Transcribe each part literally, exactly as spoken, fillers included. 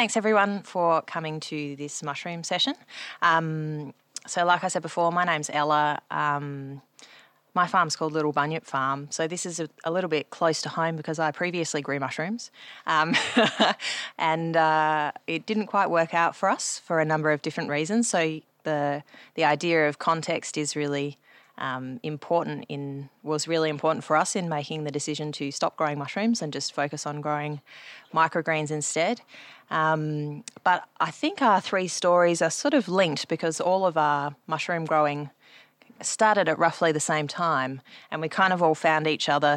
thanks everyone for coming to this mushroom session. Um, so like I said before, my name's Ella. Um, my farm's called Little Bunyip Farm. So this is a, a little bit close to home because I previously grew mushrooms. Um, and uh, it didn't quite work out for us for a number of different reasons. So the the idea of context is really Um, important in was really important for us in making the decision to stop growing mushrooms and just focus on growing microgreens instead. Um, but I think our three stories are sort of linked because all of our mushroom growing started at roughly the same time, and we kind of all found each other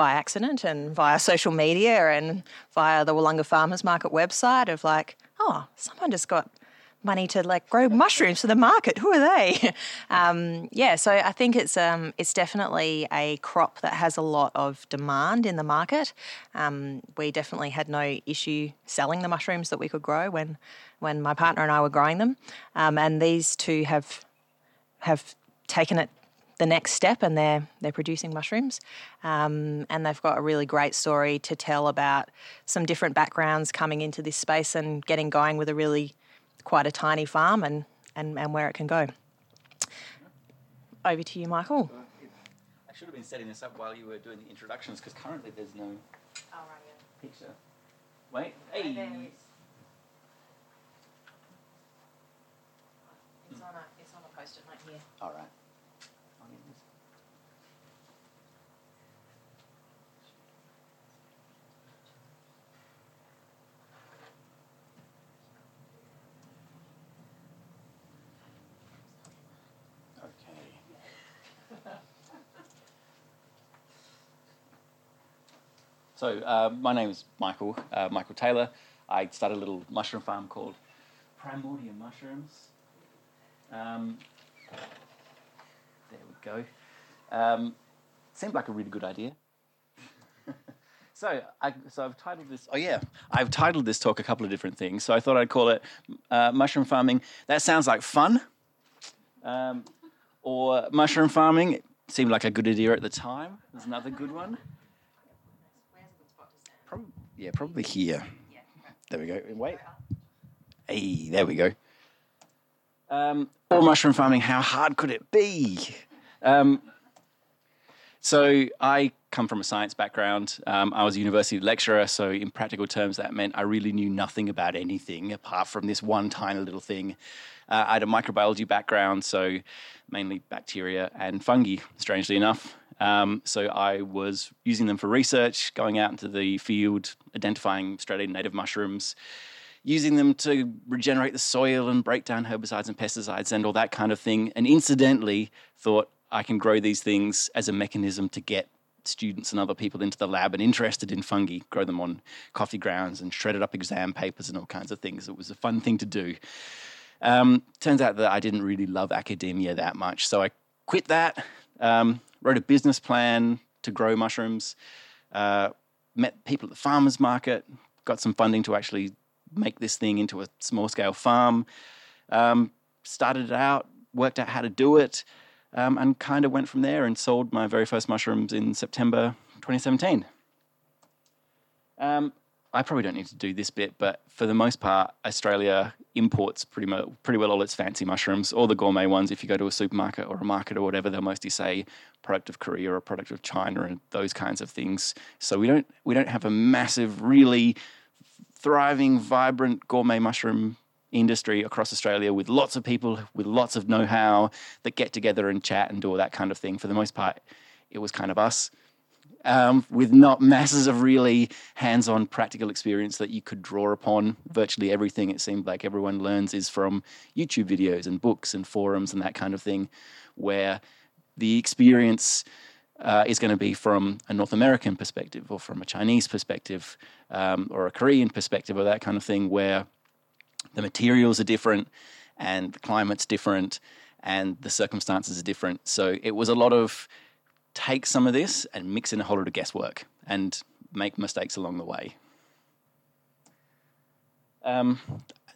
by accident and via social media and via the Wollongong Farmers Market website of like, oh, someone just got money to like grow mushrooms for the market. Who are they? Um, yeah, so I think it's um, it's definitely a crop that has a lot of demand in the market. Um, we definitely had no issue selling the mushrooms that we could grow when when my partner and I were growing them. Um, and these two have have taken it the next step, and they're they're producing mushrooms. Um, and they've got a really great story to tell about some different backgrounds coming into this space and getting going with a really quite a tiny farm and, and, and where it can go. Over to you, Michael. I should have been setting this up while you were doing the introductions because currently there's no oh, right, yeah. picture. Wait. Hey. Hey, there it is. It's on a, it's on a post-it note here. All right. So uh, my name is Michael, uh, Michael Taylor. I started a little mushroom farm called Primordia Mushrooms. Um, there we go. Um, seemed like a really good idea. so I, so I've titled this. Oh yeah, I've titled this talk a couple of different things. So I thought I'd call it uh, mushroom farming. That sounds like fun. Um, or mushroom farming. It seemed like a good idea at the time. There's another good one. Yeah, probably here. There we go. Wait. Hey, there we go. Um, or mushroom farming, how hard could it be? Um, so I come from a science background. Um, I was a university lecturer, so in practical terms, that meant I really knew nothing about anything apart from this one tiny little thing. Uh, I had a microbiology background, so mainly bacteria and fungi, strangely enough. Um, so I was using them for research, going out into the field, identifying Australian native mushrooms, using them to regenerate the soil and break down herbicides and pesticides and all that kind of thing. And incidentally, thought I can grow these things as a mechanism to get students and other people into the lab and interested in fungi, grow them on coffee grounds and shredded up exam papers and all kinds of things. It was a fun thing to do. Um, turns out that I didn't really love academia that much, so I quit that. Um, wrote a business plan to grow mushrooms, uh, met people at the farmers market, got some funding to actually make this thing into a small-scale farm, um, started it out, worked out how to do it, um, and kind of went from there and sold my very first mushrooms in September twenty seventeen. Um, I probably don't need to do this bit, but for the most part, Australia imports pretty mo- pretty well all its fancy mushrooms, all the gourmet ones. If you go to a supermarket or a market or whatever, they'll mostly say product of Korea or product of China and those kinds of things. So we don't we don't have a massive, really thriving, vibrant gourmet mushroom industry across Australia with lots of people with lots of know-how that get together and chat and do all that kind of thing. For the most part, it was kind of us. Um, with not masses of really hands-on practical experience that you could draw upon. Virtually everything it seemed like everyone learns is from YouTube videos and books and forums and that kind of thing, where the experience uh, is going to be from a North American perspective or from a Chinese perspective um, or a Korean perspective or that kind of thing, where the materials are different and the climate's different and the circumstances are different. So it was a lot of take some of this and mix in a whole lot of guesswork and make mistakes along the way. Um,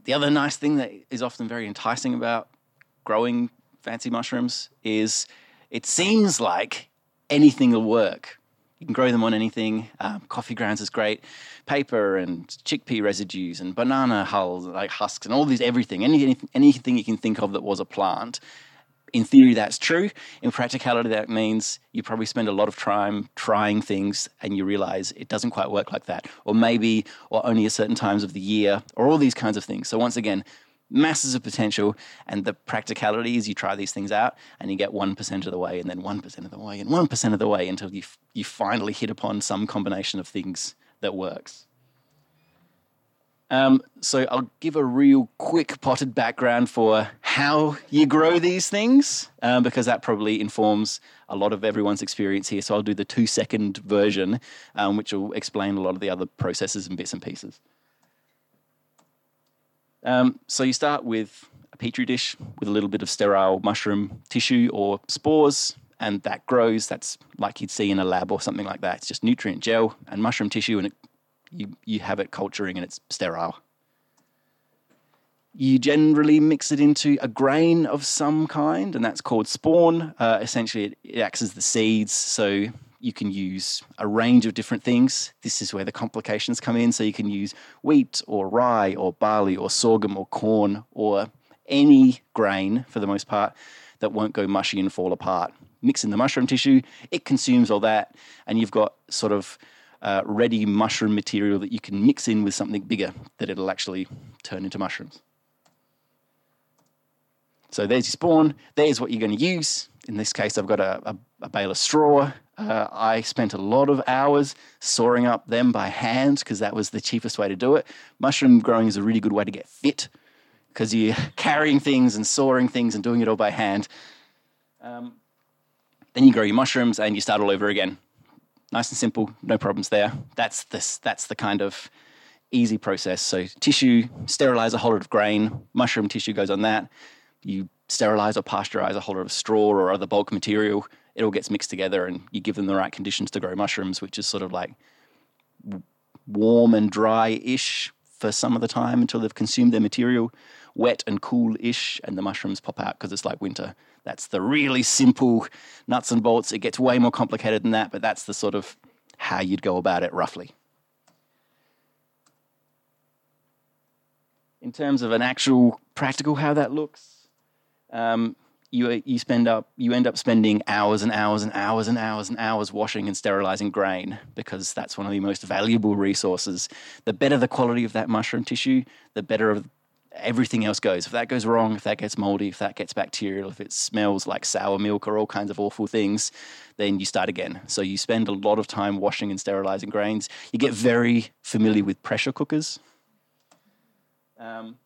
the other nice thing that is often very enticing about growing fancy mushrooms is it seems like anything will work. You can grow them on anything. Um, coffee grounds is great. Paper and chickpea residues and banana hulls, like husks and all these, everything, any, anything, anything you can think of that was a plant. In theory, that's true. In practicality, that means you probably spend a lot of time trying things and you realize it doesn't quite work like that, or maybe or only at certain times of the year, or all these kinds of things. So once again, masses of potential, and the practicality is you try these things out and you get one percent of the way and then one percent of the way and one percent of the way until you you finally hit upon some combination of things that works. Um, so I'll give a real quick potted background for how you grow these things, um, because that probably informs a lot of everyone's experience here. So I'll do the two-second version, um, which will explain a lot of the other processes and bits and pieces. Um, so you start with a petri dish with a little bit of sterile mushroom tissue or spores, and that grows. That's like you'd see in a lab or something like that. It's just nutrient gel and mushroom tissue, and it You you have it culturing and it's sterile. You generally mix it into a grain of some kind, and that's called spawn. Uh, essentially, it, it acts as the seeds, so you can use a range of different things. This is where the complications come in. So you can use wheat or rye or barley or sorghum or corn or any grain, for the most part, that won't go mushy and fall apart. Mix in the mushroom tissue, it consumes all that, and you've got sort of Uh, ready mushroom material that you can mix in with something bigger that it'll actually turn into mushrooms. So there's your spawn. There's what you're going to use. In this case, I've got a, a, a bale of straw. Uh, I spent a lot of hours sawing up them by hand because that was the cheapest way to do it. Mushroom growing is a really good way to get fit because you're carrying things and sawing things and doing it all by hand. Um, then you grow your mushrooms and you start all over again. Nice and simple, no problems there. That's this. That's the kind of easy process. So tissue, sterilize a whole lot of grain, mushroom tissue goes on that. You sterilize or pasteurize a whole lot of straw or other bulk material. It all gets mixed together and you give them the right conditions to grow mushrooms, which is sort of like warm and dry-ish for some of the time until they've consumed their material, wet and cool-ish, and the mushrooms pop out because it's like winter. That's the really simple nuts and bolts. It gets way more complicated than that, but that's the sort of how you'd go about it roughly. In terms of an actual practical how that looks, um, you you spend up you end up spending hours and hours and hours and hours and hours washing and sterilizing grain because that's one of the most valuable resources. The better the quality of that mushroom tissue, the better of everything else goes. If that goes wrong, if that gets moldy, if that gets bacterial, if it smells like sour milk or all kinds of awful things, then you start again. So you spend a lot of time washing and sterilizing grains. You get very familiar with pressure cookers. Um,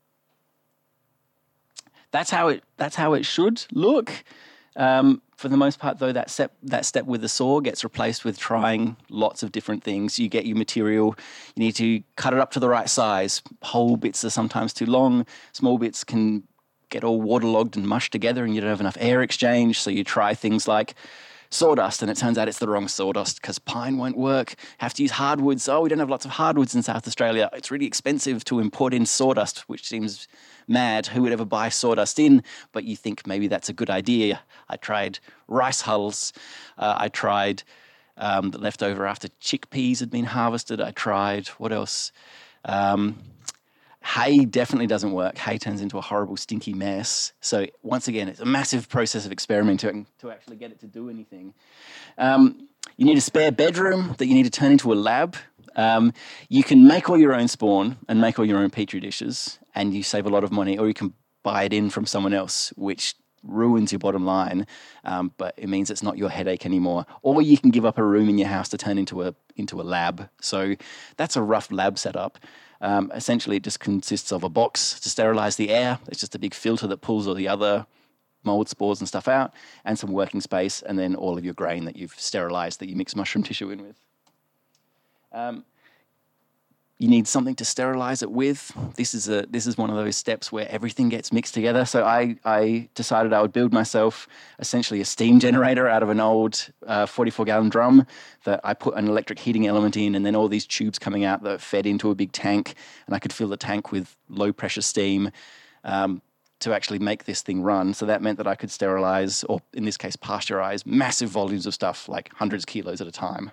that's how it. That's how it should look. Um, for the most part, though, that step that step with the saw gets replaced with trying lots of different things. You get your material, you need to cut it up to the right size. Whole bits are sometimes too long. Small bits can get all waterlogged and mushed together and you don't have enough air exchange. So you try things like sawdust and it turns out it's the wrong sawdust because pine won't work. Have to use hardwoods. Oh, we don't have lots of hardwoods in South Australia. It's really expensive to import in sawdust, which seems mad. Who would ever buy sawdust in? But you think maybe that's a good idea. I tried rice hulls. Uh, I tried um, the leftover after chickpeas had been harvested. I tried, what else? Um, hay definitely doesn't work. Hay turns into a horrible, stinky mess. So once again, it's a massive process of experimenting to actually get it to do anything. Um, you need a spare bedroom that you need to turn into a lab. Um, you can make all your own spawn and make all your own petri dishes and you save a lot of money, or you can buy it in from someone else, which ruins your bottom line, um, but it means it's not your headache anymore. Or you can give up a room in your house to turn into a into a lab. So that's a rough lab setup. Um, essentially, it just consists of a box to sterilize the air. It's just a big filter that pulls all the other mold, spores and stuff out, and some working space, and then all of your grain that you've sterilized that you mix mushroom tissue in with. Um, you need something to sterilize it with. This is a this is one of those steps where everything gets mixed together. So I, I decided I would build myself essentially a steam generator out of an old uh, forty-four gallon drum that I put an electric heating element in, and then all these tubes coming out that fed into a big tank, and I could fill the tank with low pressure steam um, to actually make this thing run. So that meant that I could sterilize, or in this case pasteurize, massive volumes of stuff, like hundreds of kilos at a time.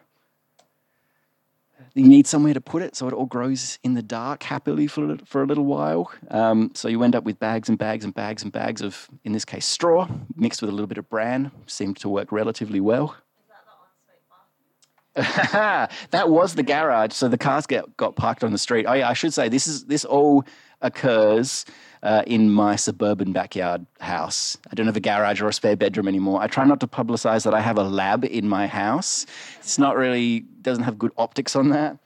You need somewhere to put it, so it all grows in the dark happily for, for a little while. Um, so you end up with bags and bags and bags and bags of, in this case, straw mixed with a little bit of bran. Seemed to work relatively well. Is that the ensuite bathroom? That was the garage. So the cars get, got parked on the street. Oh yeah, I should say this is this all occurs uh, in my suburban backyard house. I don't have a garage or a spare bedroom anymore. I try not to publicize that I have a lab in my house. It's not really... doesn't have good optics on that.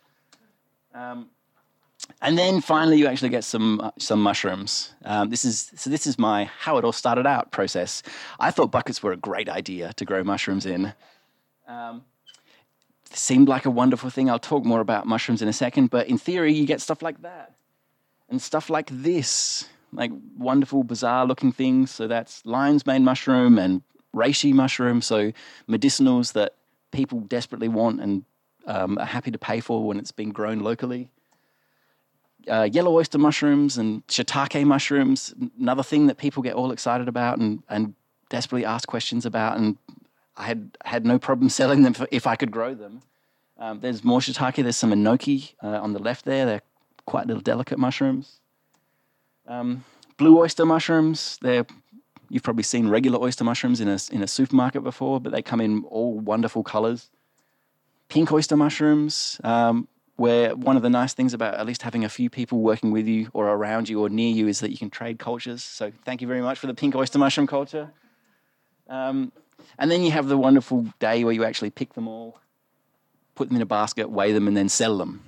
Um, and then finally, you actually get some uh, some mushrooms. Um, this is so. This is my how it all started out process. I thought buckets were a great idea to grow mushrooms in. Um, seemed like a wonderful thing. I'll talk more about mushrooms in a second. But in theory, you get stuff like that and stuff like this, like wonderful, bizarre-looking things. So that's lion's mane mushroom and reishi mushroom. So medicinals that people desperately want and Um, are happy to pay for when it's been grown locally. Uh, yellow oyster mushrooms and shiitake mushrooms, another thing that people get all excited about and, and desperately ask questions about, and I had had no problem selling them for, if I could grow them. Um, there's more shiitake. There's some enoki uh, on the left there. They're quite little delicate mushrooms. Um, blue oyster mushrooms, they're... You've probably seen regular oyster mushrooms in a, in a supermarket before, but they come in all wonderful colours. Pink oyster mushrooms, um, where one of the nice things about at least having a few people working with you or around you or near you is that you can trade cultures. So thank you very much for the pink oyster mushroom culture. Um, and then you have the wonderful day where you actually pick them all, put them in a basket, weigh them, and then sell them.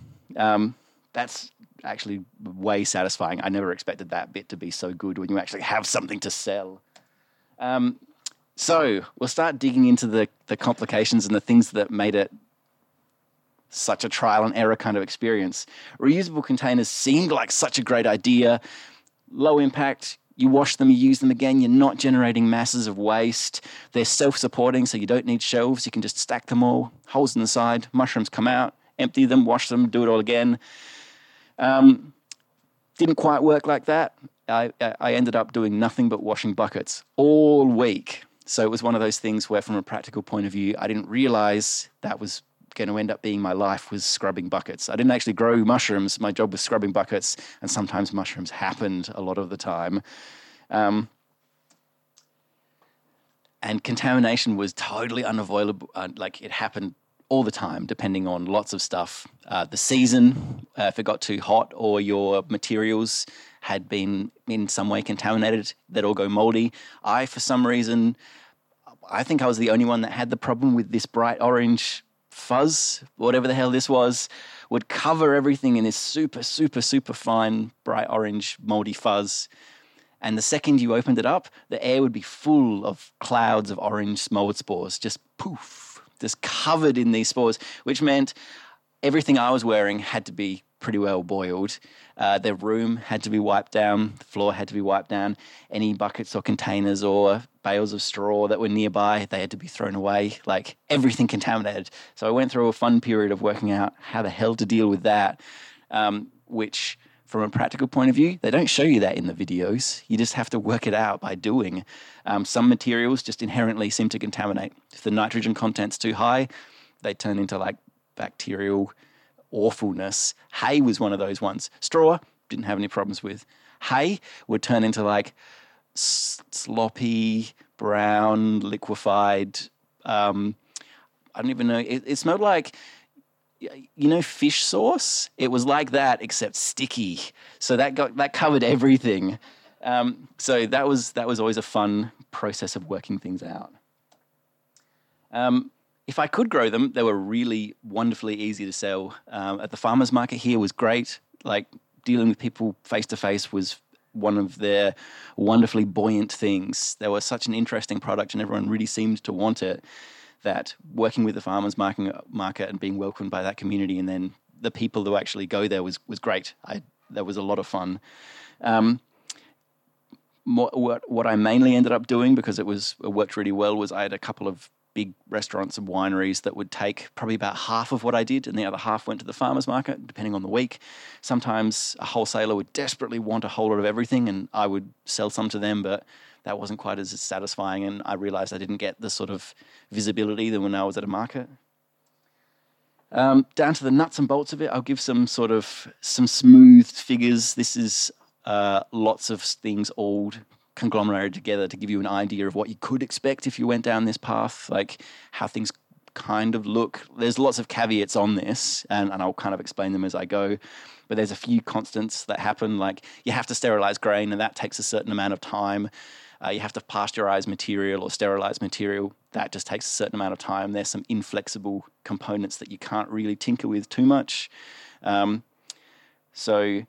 Um, that's actually way satisfying. I never expected that bit to be so good when you actually have something to sell. Um, so we'll start digging into the, the complications and the things that made it such a trial and error kind of experience. Reusable containers seemed like such a great idea. Low impact, you wash them, you use them again, you're not generating masses of waste. They're self-supporting, so you don't need shelves. You can just stack them all, holes in the side, mushrooms come out, empty them, wash them, do it all again. Um, didn't quite work like that. I, I ended up doing nothing but washing buckets all week. So it was one of those things where, from a practical point of view, I didn't realize that was going to end up being my life, was scrubbing buckets. I didn't actually grow mushrooms. My job was scrubbing buckets, and sometimes mushrooms happened a lot of the time. Um, and contamination was totally unavoidable. Uh, like it happened all the time, depending on lots of stuff. Uh, the season, uh, if it got too hot or your materials had been in some way contaminated, they'd all go moldy. I, for some reason, I think I was the only one that had the problem with this bright orange fuzz, whatever the hell this was, would cover everything in this super, super, super fine, bright orange, moldy fuzz. And the second you opened it up, the air would be full of clouds of orange mold spores, just poof, just covered in these spores, which meant everything I was wearing had to be pretty well boiled. Uh, the room had to be wiped down, the floor had to be wiped down, any buckets or containers or bales of straw that were nearby, they had to be thrown away, like everything contaminated. So I went through a fun period of working out how the hell to deal with that, um, which from a practical point of view, they don't show you that in the videos. You just have to work it out by doing. Um, some materials just inherently seem to contaminate. If the nitrogen content's too high, they turn into like bacterial awfulness. Hay was one of those ones. Straw, didn't have any problems with. Hay would turn into like sloppy, brown, liquefied. Um, I don't even know. It, it smelled like, you know, fish sauce. It was like that, except sticky. So that got that covered everything. Um, so that was that was always a fun process of working things out. Um, If I could grow them, they were really wonderfully easy to sell. Um, at the farmers market here was great. Like dealing with people face to face was one of their wonderfully buoyant things. They were such an interesting product and everyone really seemed to want it, that working with the farmers market, market and being welcomed by that community and then the people who actually go there was was great. I, that was a lot of fun. Um, more, what, what I mainly ended up doing, because it was it worked really well, was I had a couple of big restaurants and wineries that would take probably about half of what I did, and the other half went to the farmers market, depending on the week. Sometimes a wholesaler would desperately want a whole lot of everything, and I would sell some to them, but that wasn't quite as satisfying, and I realized I didn't get the sort of visibility than when I was at a market. Um, down to the nuts and bolts of it, I'll give some sort of some smooth figures. This is uh, lots of things all conglomerated together to give you an idea of what you could expect if you went down this path, like how things kind of look. There's lots of caveats on this, and, and I'll kind of explain them as I go. But there's a few constants that happen, like you have to sterilize grain, and that takes a certain amount of time. Uh, you have to pasteurize material or sterilize material. That just takes a certain amount of time. There's some inflexible components that you can't really tinker with too much. Um, so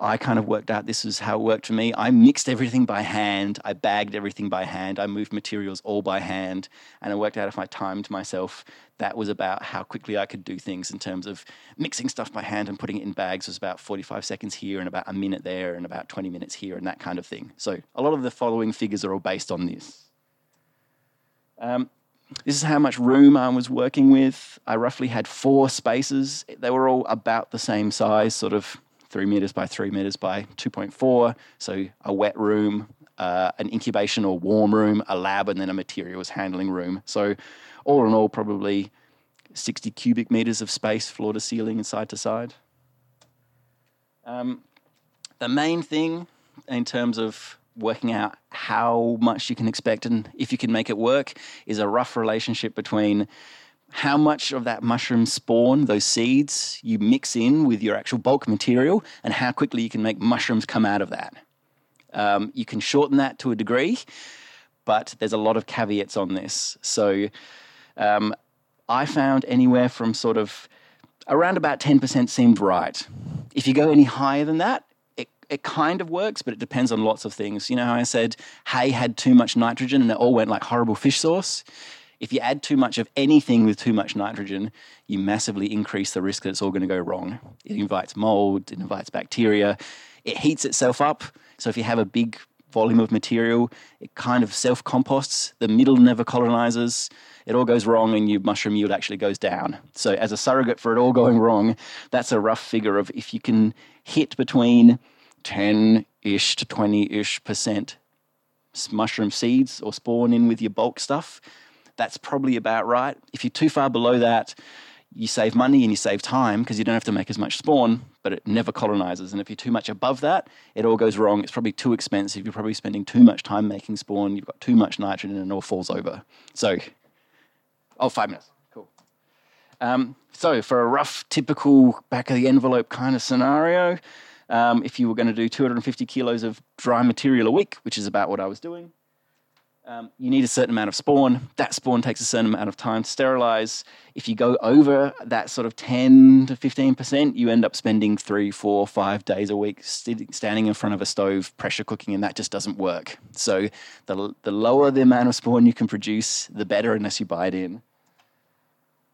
I kind of worked out this is how it worked for me. I mixed everything by hand. I bagged everything by hand. I moved materials all by hand. And I worked out if I timed myself, that was about how quickly I could do things in terms of mixing stuff by hand and putting it in bags was about forty-five seconds here and about a minute there and about twenty minutes here and that kind of thing. So a lot of the following figures are all based on this. Um, this is how much room I was working with. I roughly had four spaces. They were all about the same size, sort of three meters by three meters by two point four. So a wet room, uh, an incubation or warm room, a lab, and then a materials handling room. So all in all, probably sixty cubic meters of space, floor to ceiling and side to side. Um, the main thing in terms of working out how much you can expect and if you can make it work is a rough relationship between how much of that mushroom spawn, those seeds, you mix in with your actual bulk material and how quickly you can make mushrooms come out of that. Um, you can shorten that to a degree, but there's a lot of caveats on this. So um, I found anywhere from sort of around about ten percent seemed right. If you go any higher than that, it kind of works, but it depends on lots of things. You know how I said hay had too much nitrogen and it all went like horrible fish sauce? If you add too much of anything with too much nitrogen, you massively increase the risk that it's all going to go wrong. It invites mold, it invites bacteria, it heats itself up. So if you have a big volume of material, it kind of self-composts, the middle never colonizes, it all goes wrong and your mushroom yield actually goes down. So as a surrogate for it all going wrong, that's a rough figure of if you can hit between ten-ish to twenty-ish percent mushroom seeds or spawn in with your bulk stuff, that's probably about right. If you're too far below that, you save money and you save time because you don't have to make as much spawn, but it never colonizes. And if you're too much above that, it all goes wrong. It's probably too expensive. You're probably spending too much time making spawn. You've got too much nitrogen and it all falls over. So, oh, five minutes. Cool. Um, so for a rough, typical back of the envelope kind of scenario, Um, if you were going to do two hundred fifty kilos of dry material a week, which is about what I was doing, um, you need a certain amount of spawn. That spawn takes a certain amount of time to sterilize. If you go over that sort of ten to fifteen percent, you end up spending three, four, five days a week st- standing in front of a stove, pressure cooking, and that just doesn't work. So the, the lower the amount of spawn you can produce, the better unless you buy it in.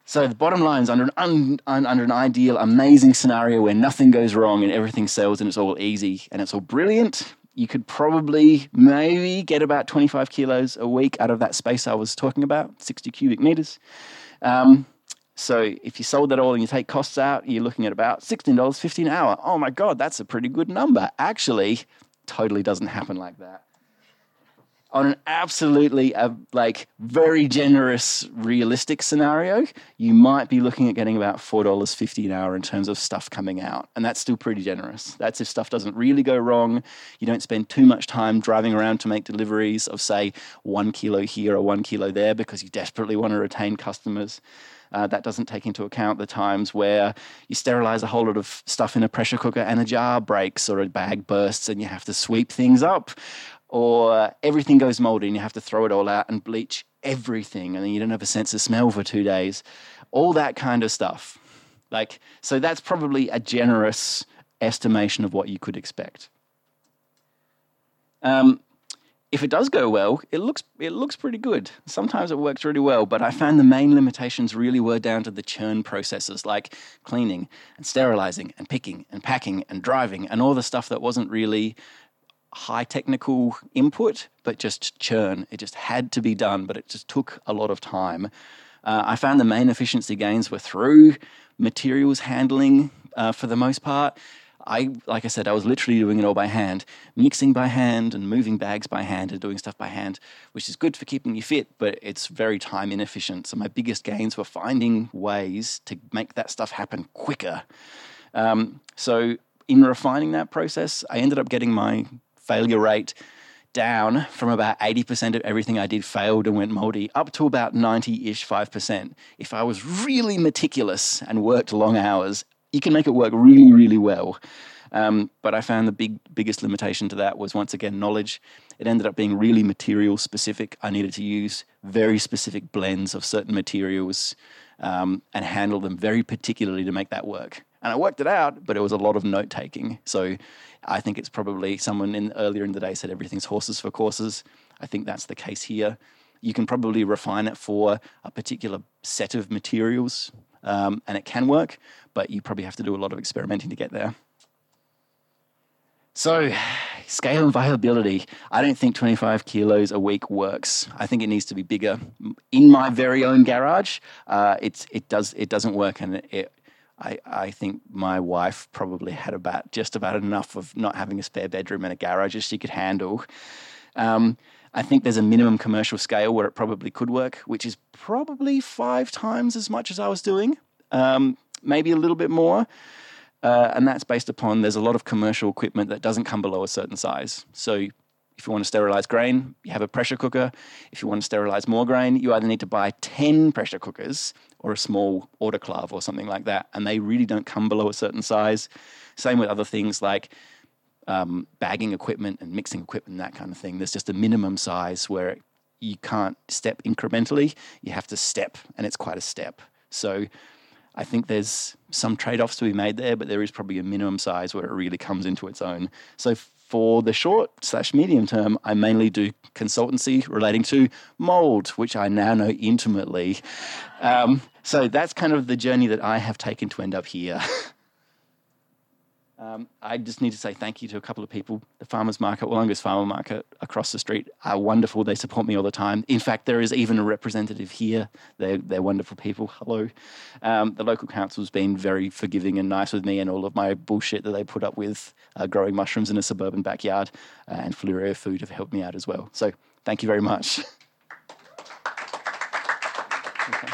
So the bottom line is under an, un, un, under an ideal, amazing scenario where nothing goes wrong and everything sells and it's all easy and it's all brilliant, you could probably maybe get about twenty-five kilos a week out of that space I was talking about, sixty cubic meters. Um, so if you sold that all and you take costs out, you're looking at about sixteen dollars fifty an hour. Oh my God, that's a pretty good number. Actually, totally doesn't happen like that. On an absolutely uh, like very generous, realistic scenario, you might be looking at getting about four dollars fifty an hour in terms of stuff coming out. And that's still pretty generous. That's if stuff doesn't really go wrong. You don't spend too much time driving around to make deliveries of, say, one kilo here or one kilo there because you desperately want to retain customers. Uh, that doesn't take into account the times where you sterilize a whole lot of stuff in a pressure cooker and a jar breaks or a bag bursts and you have to sweep things up. Or everything goes moldy and you have to throw it all out and bleach everything and then you don't have a sense of smell for two days. All that kind of stuff. Like, so that's probably a generous estimation of what you could expect. Um, if it does go well, it looks it looks pretty good. Sometimes it works really well, but I found the main limitations really were down to the churn processes like cleaning and sterilizing and picking and packing and driving and all the stuff that wasn't really high technical input, but just churn. It just had to be done, but it just took a lot of time. Uh, I found the main efficiency gains were through materials handling uh, for the most part. I, like I said, I was literally doing it all by hand, mixing by hand and moving bags by hand and doing stuff by hand, which is good for keeping you fit, but it's very time inefficient. So my biggest gains were finding ways to make that stuff happen quicker. Um, so in refining that process, I ended up getting my failure rate down from about eighty percent of everything I did failed and went moldy up to about ninety-ish, five percent. If I was really meticulous and worked long hours, you can make it work really, really well. Um, but I found the big, biggest limitation to that was, once again, knowledge. It ended up being really material specific. I needed to use very specific blends of certain materials um, and handle them very particularly to make that work. And I worked it out, but it was a lot of note-taking. So I think it's probably someone in earlier in the day said everything's horses for courses. I think that's the case here. You can probably refine it for a particular set of materials, um, and it can work, but you probably have to do a lot of experimenting to get there. So scale and viability. I don't think twenty-five kilos a week works. I think it needs to be bigger. In my very own garage, uh, it's it does it doesn't work, and it... it I, I think my wife probably had about just about enough of not having a spare bedroom and a garage as she could handle. Um, I think there's a minimum commercial scale where it probably could work, which is probably five times as much as I was doing, um, maybe a little bit more. Uh, and that's based upon there's a lot of commercial equipment that doesn't come below a certain size. So if you want to sterilize grain, you have a pressure cooker. If you want to sterilize more grain, you either need to buy ten pressure cookers or a small autoclave or something like that. And they really don't come below a certain size. Same with other things like um, bagging equipment and mixing equipment, and that kind of thing. There's just a minimum size where you can't step incrementally. You have to step, and it's quite a step. So I think there's some trade-offs to be made there, but there is probably a minimum size where it really comes into its own. So for the short slash medium term, I mainly do consultancy relating to mold, which I now know intimately. Um, so that's kind of the journey that I have taken to end up here. um, I just need to say thank you to a couple of people. The Farmers Market, Wollongong Farmers Market across the street, are wonderful. They support me all the time. In fact, there is even a representative here. They're, they're wonderful people. Hello. Um, the local council's been very forgiving and nice with me and all of my bullshit that they put up with. Uh, growing mushrooms in a suburban backyard, uh, and Flurio Food have helped me out as well. So thank you very much. Okay.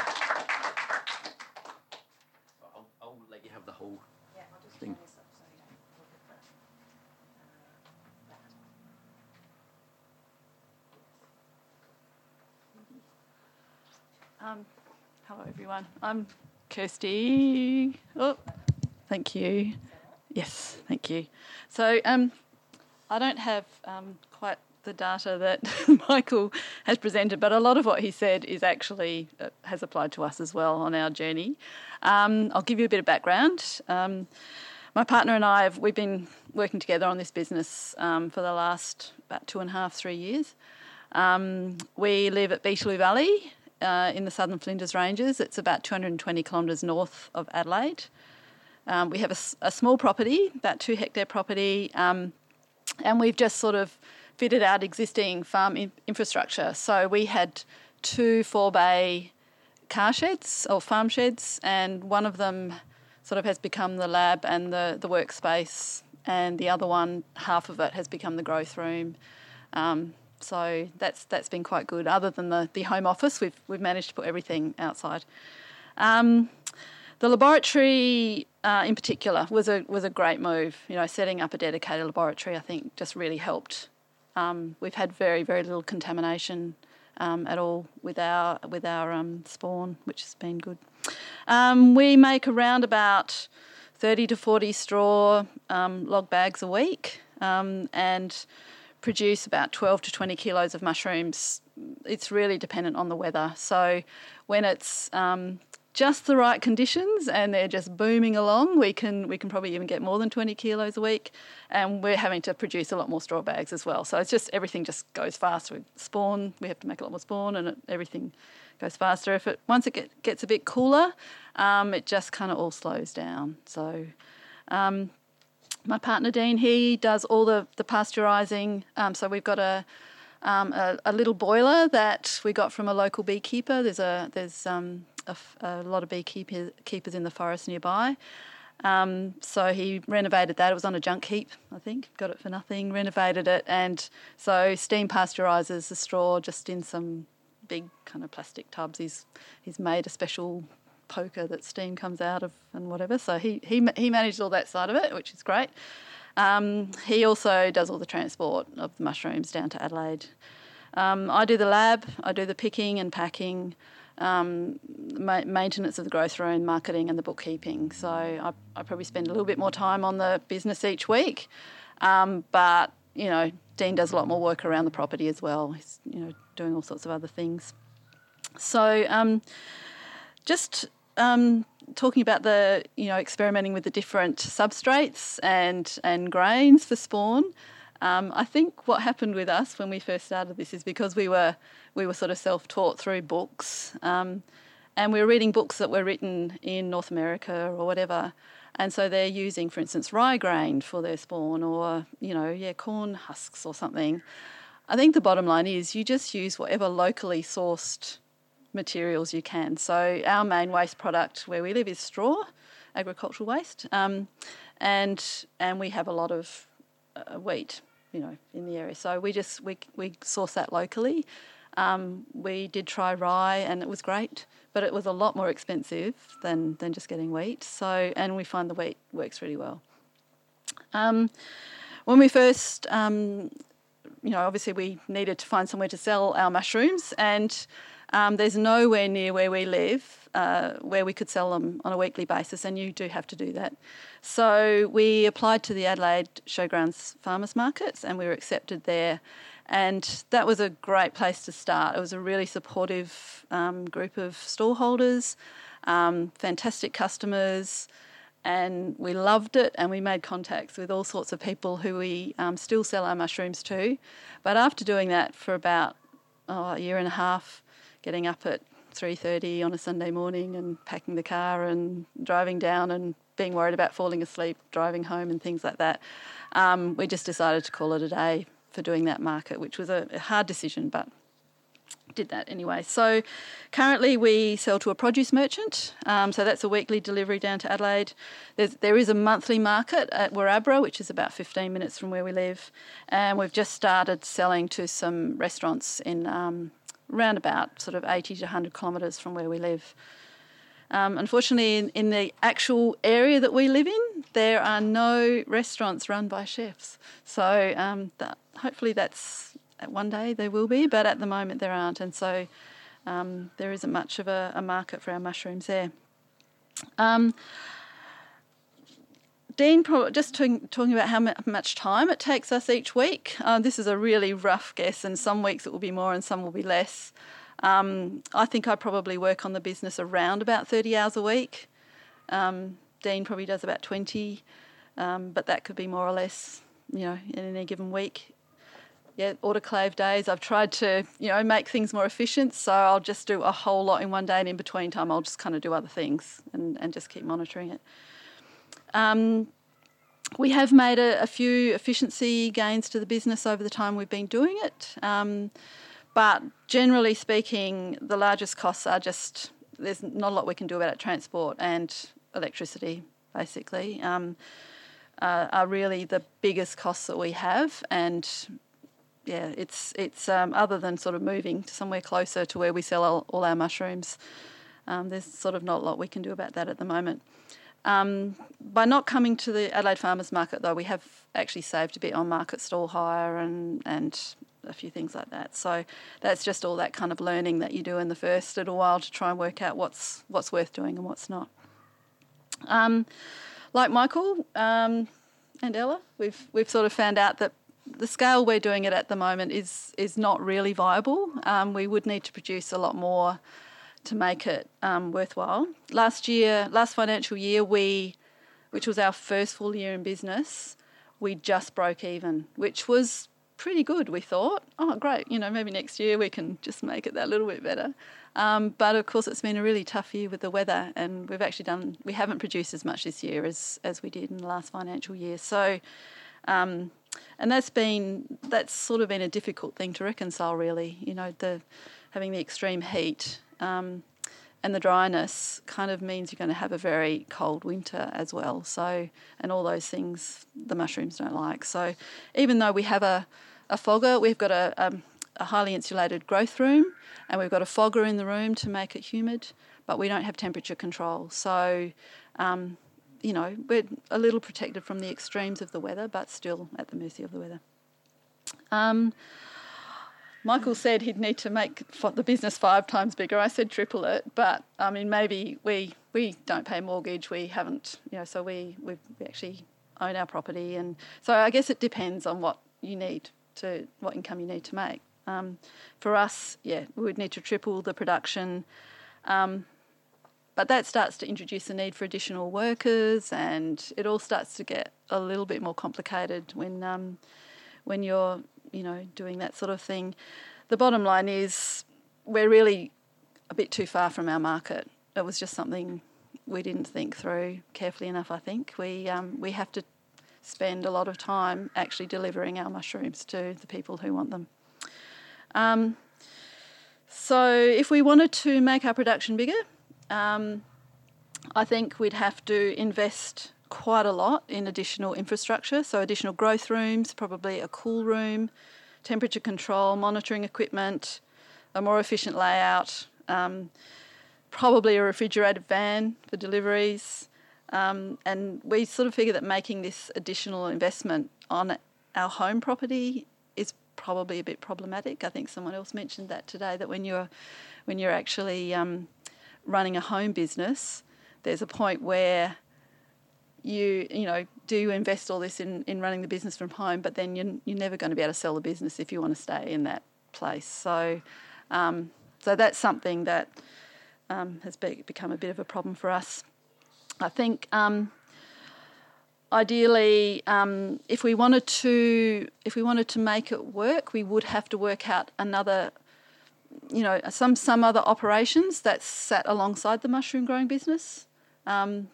I'll, I'll let you have the whole yeah, I'll just thing. This up so you don't look at that. Uh, that. Um, hello, everyone. I'm Kirsty. Oh, thank you. Yes, thank you. So um, I don't have um, quite the data that Michael has presented, but a lot of what he said is actually uh, has applied to us as well on our journey. Um, I'll give you a bit of background. Um, my partner and I, have, we've been working together on this business um, for the last about two and a half, three years. Um, we live at Beetaloo Valley uh, in the Southern Flinders Ranges. It's about two hundred twenty kilometres north of Adelaide. Um, we have a, a small property, about two hectare property, um, and we've just sort of fitted out existing farm in- infrastructure. So we had two four-bay car sheds or farm sheds, and one of them sort of has become the lab and the, the workspace, and the other one, half of it, has become the growth room. Um, so that's that's been quite good. Other than the, the home office, we've we've managed to put everything outside. Um, The laboratory, uh, in particular, was a was a great move. You know, setting up a dedicated laboratory, I think, just really helped. Um, we've had very, very little contamination um, at all with our with our um, spawn, which has been good. Um, we make around about thirty to forty straw um, log bags a week, um, and produce about twelve to twenty kilos of mushrooms. It's really dependent on the weather. So when it's um, just the right conditions and they're just booming along, we can we can probably even get more than twenty kilos a week, and we're having to produce a lot more straw bags as well. So it's just everything just goes faster with spawn. We have to make a lot more spawn, and it, everything goes faster. If it once it get, gets a bit cooler, um, it just kind of all slows down. So um, my partner Dean, he does all the the pasteurising. Um, so we've got a, um, a a little boiler that we got from a local beekeeper. There's a there's um, A, a lot of beekeepers keepers in the forest nearby, Um, so he renovated that. It was on a junk heap, I think. Got it for nothing, renovated it. And so steam pasteurises the straw just in some big kind of plastic tubs. He's he's made a special poker that steam comes out of and whatever. So he he, he managed all that side of it, which is great. Um, he also does all the transport of the mushrooms down to Adelaide. Um, I do the lab. I do the picking and packing. Um, ma- maintenance of the growth room, marketing and the bookkeeping. So I, I probably spend a little bit more time on the business each week. Um, but, you know, Dean does a lot more work around the property as well. He's, you know, doing all sorts of other things. So um, just um, talking about the, you know, experimenting with the different substrates and, and grains for spawn. Um, I think what happened with us when we first started this is because we were we were sort of self-taught through books, um, and we were reading books that were written in North America or whatever, and so they're using, for instance, rye grain for their spawn, or you know, yeah, corn husks or something. I think the bottom line is you just use whatever locally sourced materials you can. So our main waste product where we live is straw, agricultural waste, um, and and we have a lot of uh, wheat, you know, in the area. So we just, we we source that locally. Um, we did try rye and it was great, but it was a lot more expensive than, than just getting wheat. So, and we find the wheat works really well. Um, when we first, um, you know, obviously we needed to find somewhere to sell our mushrooms, and um, there's nowhere near where we live uh, where we could sell them on a weekly basis, and you do have to do that. So we applied to the Adelaide Showgrounds Farmers Markets and we were accepted there. And that was a great place to start. It was a really supportive um, group of storeholders, um, fantastic customers, and we loved it, and we made contacts with all sorts of people who we um, still sell our mushrooms to. But after doing that for about oh, a year and a half, getting up at three thirty on a Sunday morning and packing the car and driving down and being worried about falling asleep, driving home and things like that, um, we just decided to call it a day for doing that market, which was a hard decision, but did that anyway. So currently we sell to a produce merchant, um, so that's a weekly delivery down to Adelaide. There's, there is a monthly market at Warabra, which is about fifteen minutes from where we live, and we've just started selling to some restaurants in um, round about sort of eighty to one hundred kilometres from where we live. Um, unfortunately, in, in the actual area that we live in, there are no restaurants run by chefs. So um, that, hopefully that's one day there will be, but at the moment there aren't. And so um, there isn't much of a, a market for our mushrooms there. Um, Dean, pro- just t- talking about how much time it takes us each week. Uh, this is a really rough guess, and some weeks it will be more and some will be less. Um, I think I probably work on the business around about thirty hours a week. Um, Dean probably does about twenty, um, but that could be more or less, you know, in any given week. Yeah, autoclave days, I've tried to, you know, make things more efficient, so I'll just do a whole lot in one day, and in between time I'll just kind of do other things and, and just keep monitoring it. Um, we have made a, a few efficiency gains to the business over the time we've been doing it. Um, But generally speaking, the largest costs are just, there's not a lot we can do about it. Transport and electricity, basically, um, uh, are really the biggest costs that we have. And, yeah, it's, it's um, other than sort of moving to somewhere closer to where we sell all, all our mushrooms, um, there's sort of not a lot we can do about that at the moment. Um, by not coming to the Adelaide Farmers Market, though, we have actually saved a bit on market stall hire and... and a few things like that. So that's just all that kind of learning that you do in the first little while to try and work out what's what's worth doing and what's not. Um, like Michael um, and Ella, we've we've sort of found out that the scale we're doing it at the moment is is not really viable. Um, we would need to produce a lot more to make it um, worthwhile. Last year, last financial year, we, which was our first full year in business, we just broke even, which was pretty good, we thought. Oh, great, you know, maybe next year we can just make it that little bit better. Um, but, of course, it's been a really tough year with the weather, and we've actually done, we haven't produced as much this year as, as we did in the last financial year. So, um, and that's been, that's sort of been a difficult thing to reconcile, really, you know, the having the extreme heat um, and the dryness kind of means you're going to have a very cold winter as well. So, and all those things the mushrooms don't like. So even though we have a, a fogger, we've got a, um, a highly insulated growth room, and we've got a fogger in the room to make it humid, but we don't have temperature control. So, um, you know, we're a little protected from the extremes of the weather, but still at the mercy of the weather. Um, Michael said he'd need to make the business five times bigger. I said triple it, but I mean, maybe we we don't pay mortgage. We haven't, you know, so we, we actually own our property, and so I guess it depends on what you need to, what income you need to make. Um, for us, yeah, we would need to triple the production, um, but that starts to introduce the need for additional workers, and it all starts to get a little bit more complicated when um, when you're, you know, doing that sort of thing. The bottom line is we're really a bit too far from our market. It was just something we didn't think through carefully enough, I think. We um, we have to spend a lot of time actually delivering our mushrooms to the people who want them. Um, so if we wanted to make our production bigger, um, I think we'd have to invest quite a lot in additional infrastructure, so additional growth rooms, probably a cool room, temperature control, monitoring equipment, a more efficient layout, um, probably a refrigerated van for deliveries. Um, and we sort of figure that making this additional investment on our home property is probably a bit problematic. I think someone else mentioned that today, that when you're when you're actually um, running a home business, there's a point where You you know, do you invest all this in, in running the business from home, but then you're, you're never going to be able to sell the business if you want to stay in that place. So um, so that's something that um, has be, become a bit of a problem for us. I think um, ideally, um, if we wanted to if we wanted to make it work, we would have to work out another, you know, some some other operations that sat alongside the mushroom growing business. Um,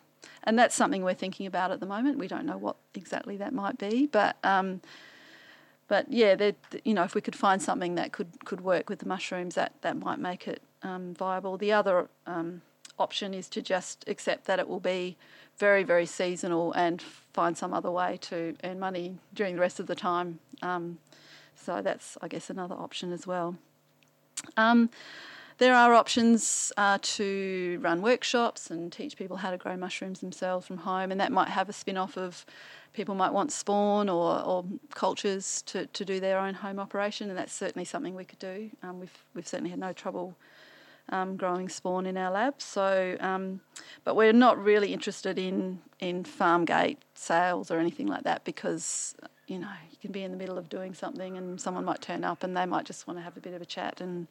And that's something we're thinking about at the moment. We don't know what exactly that might be, but um, but yeah, you know, if we could find something that could, could work with the mushrooms, that, that might make it um, viable. The other um, option is to just accept that it will be very, very seasonal and find some other way to earn money during the rest of the time. Um, so that's, I guess, another option as well. Um, There are options uh, to run workshops and teach people how to grow mushrooms themselves from home, and that might have a spin-off of people might want spawn or, or cultures to, to do their own home operation, and that's certainly something we could do. Um, we've we've certainly had no trouble um, growing spawn in our lab. So, um, but we're not really interested in in farm gate sales or anything like that, because, you know, you can be in the middle of doing something and someone might turn up and they might just want to have a bit of a chat, and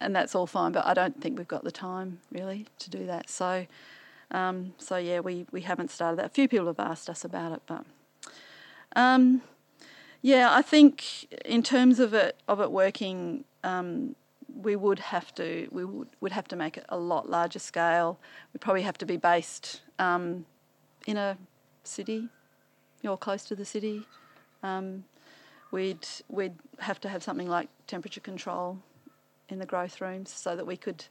and that's all fine, but I don't think we've got the time really to do that. So, um, so yeah, we, we haven't started that. A few people have asked us about it, but um, yeah, I think in terms of it of it working, um, we would have to we would, would have to make it a lot larger scale. We'd probably have to be based um, in a city or close to the city. Um, we'd we'd have to have something like temperature control in the growth rooms, so that we could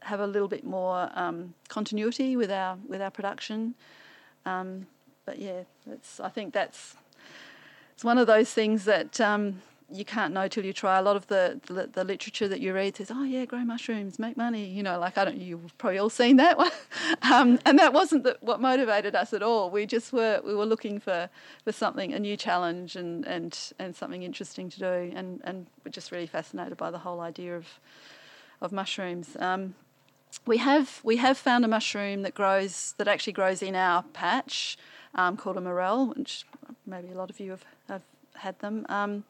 have a little bit more um, continuity with our with our production. Um, but yeah, it's, I think that's it's one of those things that um, you can't know till you try. A lot of the, the the literature that you read says, "Oh yeah, grow mushrooms, make money." You know, like I don't. You've probably all seen that one, um, and that wasn't the, what motivated us at all. We just were we were looking for, for something, a new challenge, and, and, and something interesting to do, and, and we're just really fascinated by the whole idea of of mushrooms. Um, we have we have found a mushroom that grows that actually grows in our patch, um, called a morel, which maybe a lot of you have, have had them. Um,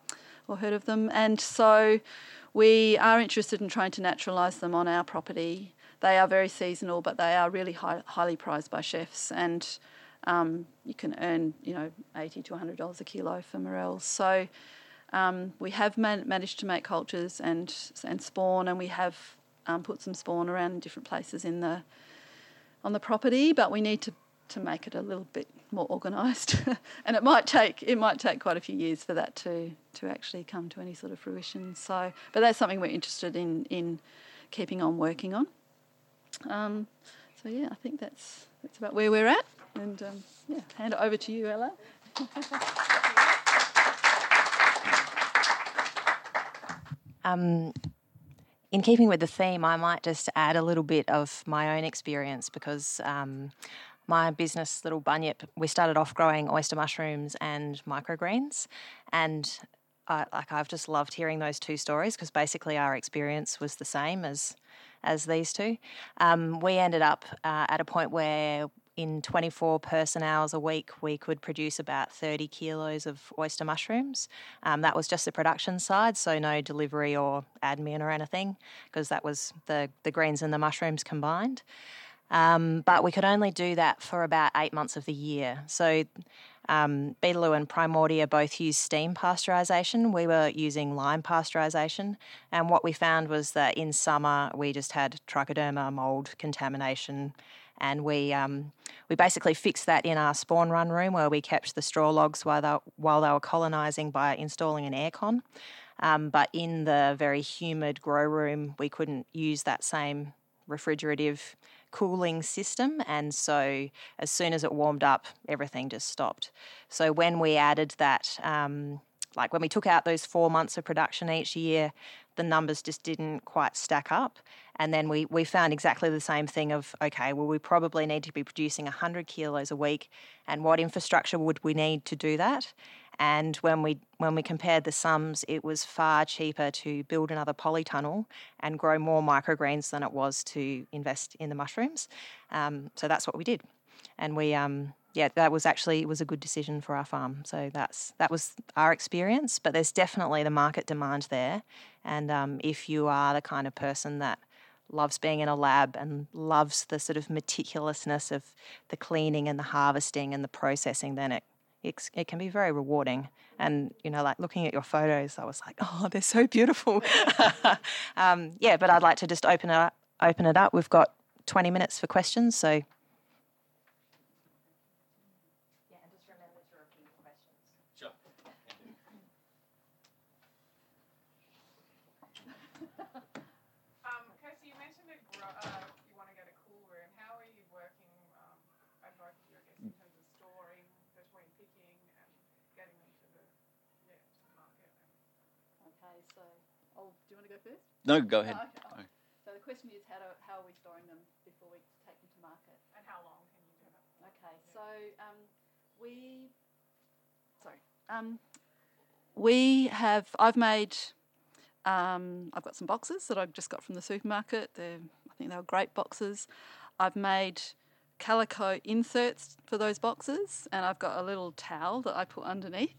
or heard of them, and so we are interested in trying to naturalise them on our property. They are very seasonal, but they are really high, highly prized by chefs, and um, you can earn, you know, eighty to one hundred dollars a kilo for morels. So um, we have man- managed to make cultures and and spawn, and we have um, put some spawn around in different places in the on the property, but we need to to make it a little bit more organised, and it might take it might take quite a few years for that to to actually come to any sort of fruition. So, but that's something we're interested in in keeping on working on. Um, so, yeah, I think that's that's about where we're at. And, um, yeah, hand it over to you, Ella. um, in keeping with the theme, I might just add a little bit of my own experience because um, my business, Little Bunyip, we started off growing oyster mushrooms and microgreens, and I, like I've just loved hearing those two stories because basically our experience was the same as as these two. Um, we ended up uh, at a point where in twenty-four person hours a week, we could produce about thirty kilos of oyster mushrooms. Um, that was just the production side, so no delivery or admin or anything, because that was the, the greens and the mushrooms combined. Um, but we could only do that for about eight months of the year. So um, Beetaloo and Primordia both use steam pasteurisation. We were using lime pasteurisation. And what we found was that in summer, we just had trichoderma, mould, contamination. And we um, we basically fixed that in our spawn run room where we kept the straw logs while they, while they were colonising by installing an aircon. Um, but in the very humid grow room, we couldn't use that same refrigerative cooling system, and so as soon as it warmed up, everything just stopped. So when we added that, um, like when we took out those four months of production each year, the numbers just didn't quite stack up. And then we, we found exactly the same thing of, okay, well, we probably need to be producing one hundred kilos a week, and what infrastructure would we need to do that? And when we when we compared the sums, it was far cheaper to build another polytunnel and grow more microgreens than it was to invest in the mushrooms. Um, so that's what we did, and we um, yeah, that was actually it was a good decision for our farm. So that's that was our experience. But there's definitely the market demand there, and um, if you are the kind of person that loves being in a lab and loves the sort of meticulousness of the cleaning and the harvesting and the processing, then it. It's, it can be very rewarding. And, you know, like looking at your photos, I was like, oh, they're so beautiful. um, yeah, but I'd like to just open it up. Open it up. We've got twenty minutes for questions, so. Yeah, and just remember to repeat the questions. Sure. um, Kirsty, you mentioned that uh, you want to get a cool room. How are you working um, at both of your guests in terms of storing? Between picking and getting them to the, yeah, to the market. Okay, so I'll, do you want to go first? No, go ahead. Oh, okay. Oh. So the question is, how do, how are we storing them before we take them to market? And how long can you do that? Okay, yeah. so um, we, sorry, um, we have. I've made. Um, I've got some boxes that I just got from the supermarket. They're, I think they were great boxes. I've made calico inserts for those boxes, and I've got a little towel that I put underneath,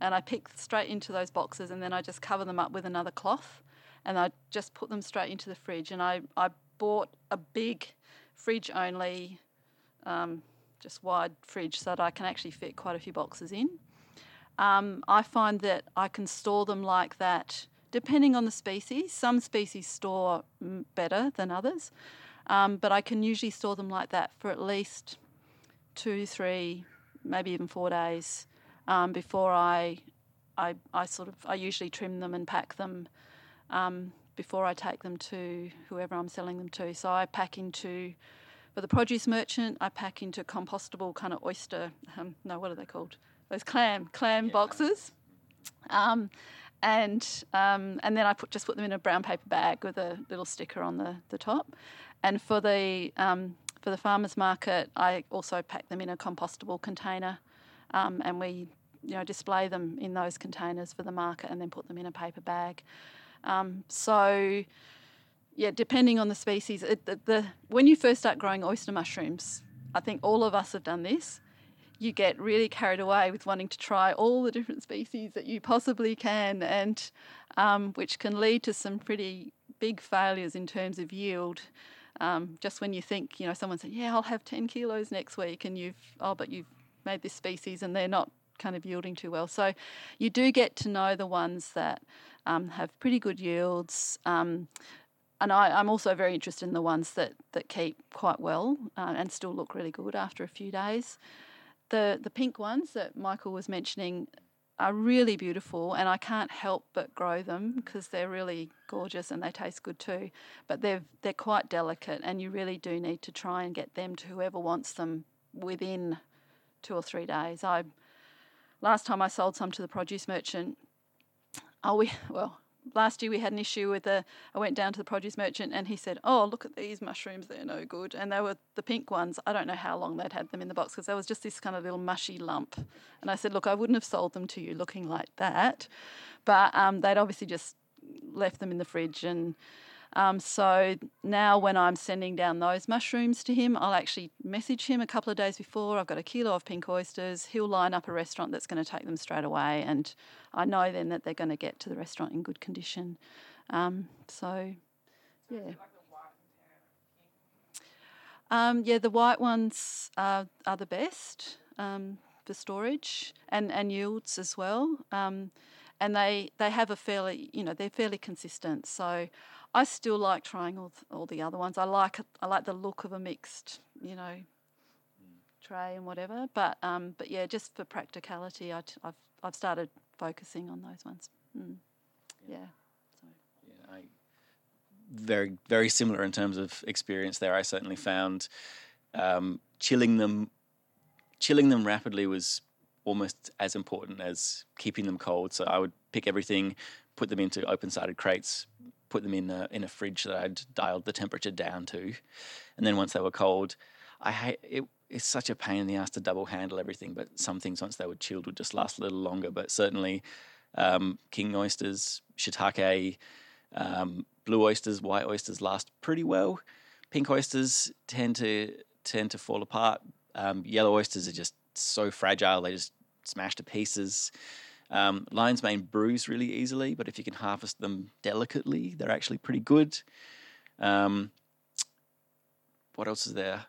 and I pick straight into those boxes, and then I just cover them up with another cloth, and I just put them straight into the fridge. And I, I bought a big fridge only, um, just wide fridge, so that I can actually fit quite a few boxes in. Um, I find that I can store them like that depending on the species. Some species store better than others. Um, but I can usually store them like that for at least two, three, maybe even four days um, before I, I, I sort of, I usually trim them and pack them um, before I take them to whoever I'm selling them to. So I pack into, for the produce merchant, I pack into compostable kind of oyster, um, no, what are they called? Those clam, clam yeah. boxes. Um, and um, and then I put just put them in a brown paper bag with a little sticker on the, the top. And for the um, for the farmers market, I also pack them in a compostable container, um, and we, you know, display them in those containers for the market, and then put them in a paper bag. Um, so, yeah, depending on the species, it, the, the when you first start growing oyster mushrooms, I think all of us have done this. You get really carried away with wanting to try all the different species that you possibly can, and um, which can lead to some pretty big failures in terms of yield. Um, just when you think, you know, someone said, yeah, I'll have ten kilos next week, and you've, oh, but you've made this species and they're not kind of yielding too well. So you do get to know the ones that um, have pretty good yields. Um, and I, I'm also very interested in the ones that, that keep quite well uh, and still look really good after a few days. The, the pink ones that Michael was mentioning, are really beautiful, and I can't help but grow them because they're really gorgeous and they taste good too. But they're they're quite delicate, and you really do need to try and get them to whoever wants them within two or three days. I last time I sold some to the produce merchant. Oh, we well last year we had an issue with the. I went down to the produce merchant and he said, "Oh, look at these mushrooms; they're no good." And they were the pink ones. I don't know how long they'd had them in the box because there was just this kind of little mushy lump. And I said, "Look, I wouldn't have sold them to you looking like that," but um, they'd obviously just left them in the fridge and. Um, so now when I'm sending down those mushrooms to him, I'll actually message him a couple of days before. I've got a kilo of pink oysters. He'll line up a restaurant that's going to take them straight away, and I know then that they're going to get to the restaurant in good condition. Um, so, yeah. Um, yeah, the white ones are, are the best um, for storage and, and yields as well. Um, and they, they have a fairly, you know, they're fairly consistent. So I still like trying all the, all the other ones. I like I like the look of a mixed, you know, tray and whatever. But um, but yeah, just for practicality, I t- I've I've started focusing on those ones. Mm. Yeah. Yeah. So. Yeah, I very very similar in terms of experience there. I certainly found um, chilling them, chilling them rapidly was almost as important as keeping them cold. So I would pick everything, put them into open-sided crates, put them in a, in a fridge that I'd dialed the temperature down to. And then once they were cold, I hate, it, it's such a pain in the ass to double handle everything, but some things once they were chilled would just last a little longer. But certainly um, king oysters, shiitake, um, blue oysters, white oysters last pretty well. Pink oysters tend to tend to fall apart. Um, yellow oysters are just so fragile, they just smash to pieces. Um, lion's mane bruise really easily, but if you can harvest them delicately, they're actually pretty good. Um, what else is there?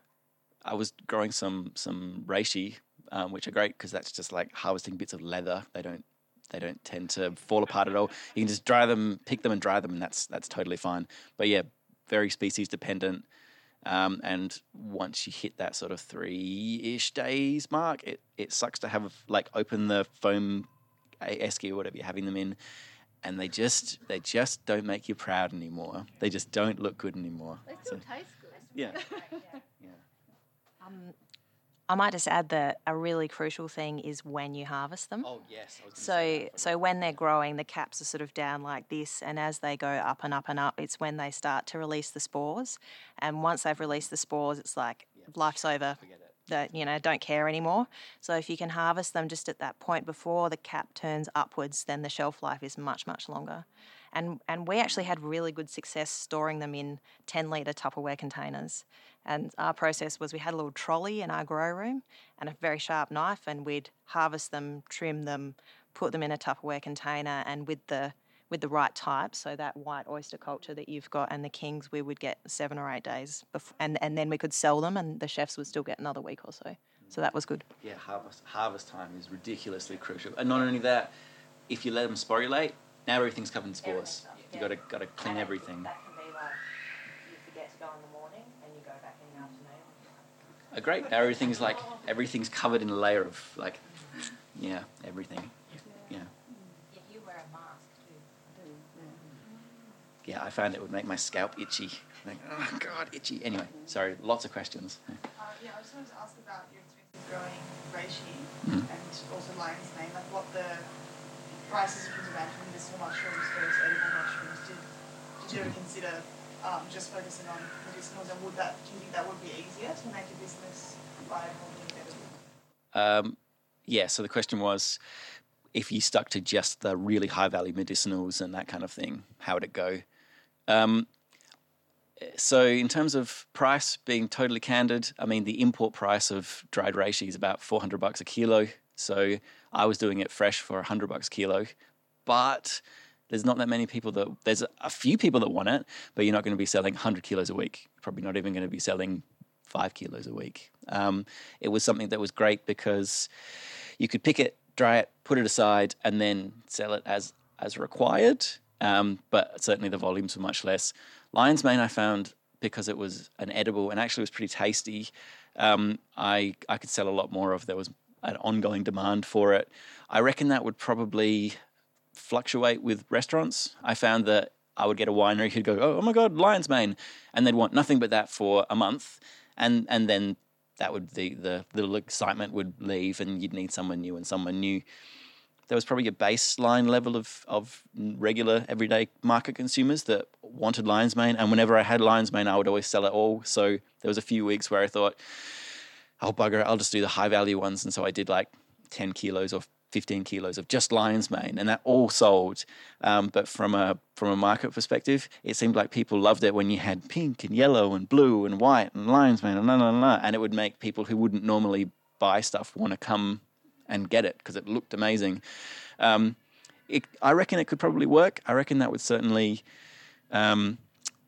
I was growing some some reishi, um, which are great because that's just like harvesting bits of leather. They don't they don't tend to fall apart at all. You can just dry them, pick them, and dry them, and that's that's totally fine. But yeah, very species dependent. Um, and once you hit that sort of three-ish days mark, it it sucks to have like open the foam. Esky or whatever you're having them in, and they just they just don't make you proud anymore. They just don't look good anymore. They still so, taste good. Yeah. Yeah. Um, I might just add that a really crucial thing is when you harvest them. Oh yes. I was so say that so when they're growing, the caps are sort of down like this, and as they go up and up and up, it's when they start to release the spores. And once they've released the spores, it's like yeah. life's over. Forget it. That, you know, don't care anymore. So if you can harvest them just at that point before the cap turns upwards, then the shelf life is much, much longer. And and we actually had really good success storing them in ten litre Tupperware containers. And our process was we had a little trolley in our grow room and a very sharp knife, and we'd harvest them, trim them, put them in a Tupperware container, and with the with the right type, so that white oyster culture that you've got and the kings, we would get seven or eight days before, and, and then we could sell them and the chefs would still get another week or so. So that was good. Yeah, harvest harvest time is ridiculously crucial. And not only that, if you let them sporulate, now everything's covered in spores. You've got to got to clean everything. That can be like you forget to go in the morning and you go back in the afternoon. Oh, great. Now everything's like, everything's covered in a layer of like, yeah, everything. Yeah. Yeah, I found it would make my scalp itchy. Like, oh, God, itchy. Anyway, sorry, lots of questions. Uh, yeah, I just wanted to ask about your experience of growing reishi mm. and also lion's mane, like what the prices you can demand from medicinal mushrooms versus edible mushrooms. Did, did you ever consider um, just focusing on medicinals, and would that, do you think that would be easier to make a business viable and edible? Um, yeah, so the question was, if you stuck to just the really high-value medicinals and that kind of thing, how would it go? Um, so in terms of price, being totally candid, I mean, the import price of dried reishi is about four hundred bucks a kilo. So I was doing it fresh for one hundred bucks a kilo. But there's not that many people that – there's a few people that want it, but you're not going to be selling one hundred kilos a week. You're probably not even going to be selling five kilos a week. Um, it was something that was great because you could pick it, dry it, put it aside, and then sell it as as required. Um, but certainly the volumes were much less. Lion's mane, I found, because it was an edible and actually was pretty tasty, um, I I could sell a lot more of. There was an ongoing demand for it. I reckon that would probably fluctuate with restaurants. I found that I would get a winery who'd go, oh, oh my God, lion's mane. And they'd want nothing but that for a month. And and then that would be the little excitement would leave and you'd need someone new and someone new. There was probably a baseline level of, of regular everyday market consumers that wanted lion's mane. And whenever I had lion's mane, I would always sell it all. So there was a few weeks where I thought, oh, bugger it, I'll just do the high value ones. And so I did like ten kilos or fifteen kilos of just lion's mane, and that all sold. Um, but from a from a market perspective, it seemed like people loved it when you had pink and yellow and blue and white and lion's mane and la la la, and it would make people who wouldn't normally buy stuff want to come and get it because it looked amazing. Um, it, I reckon it could probably work. I reckon that would certainly um,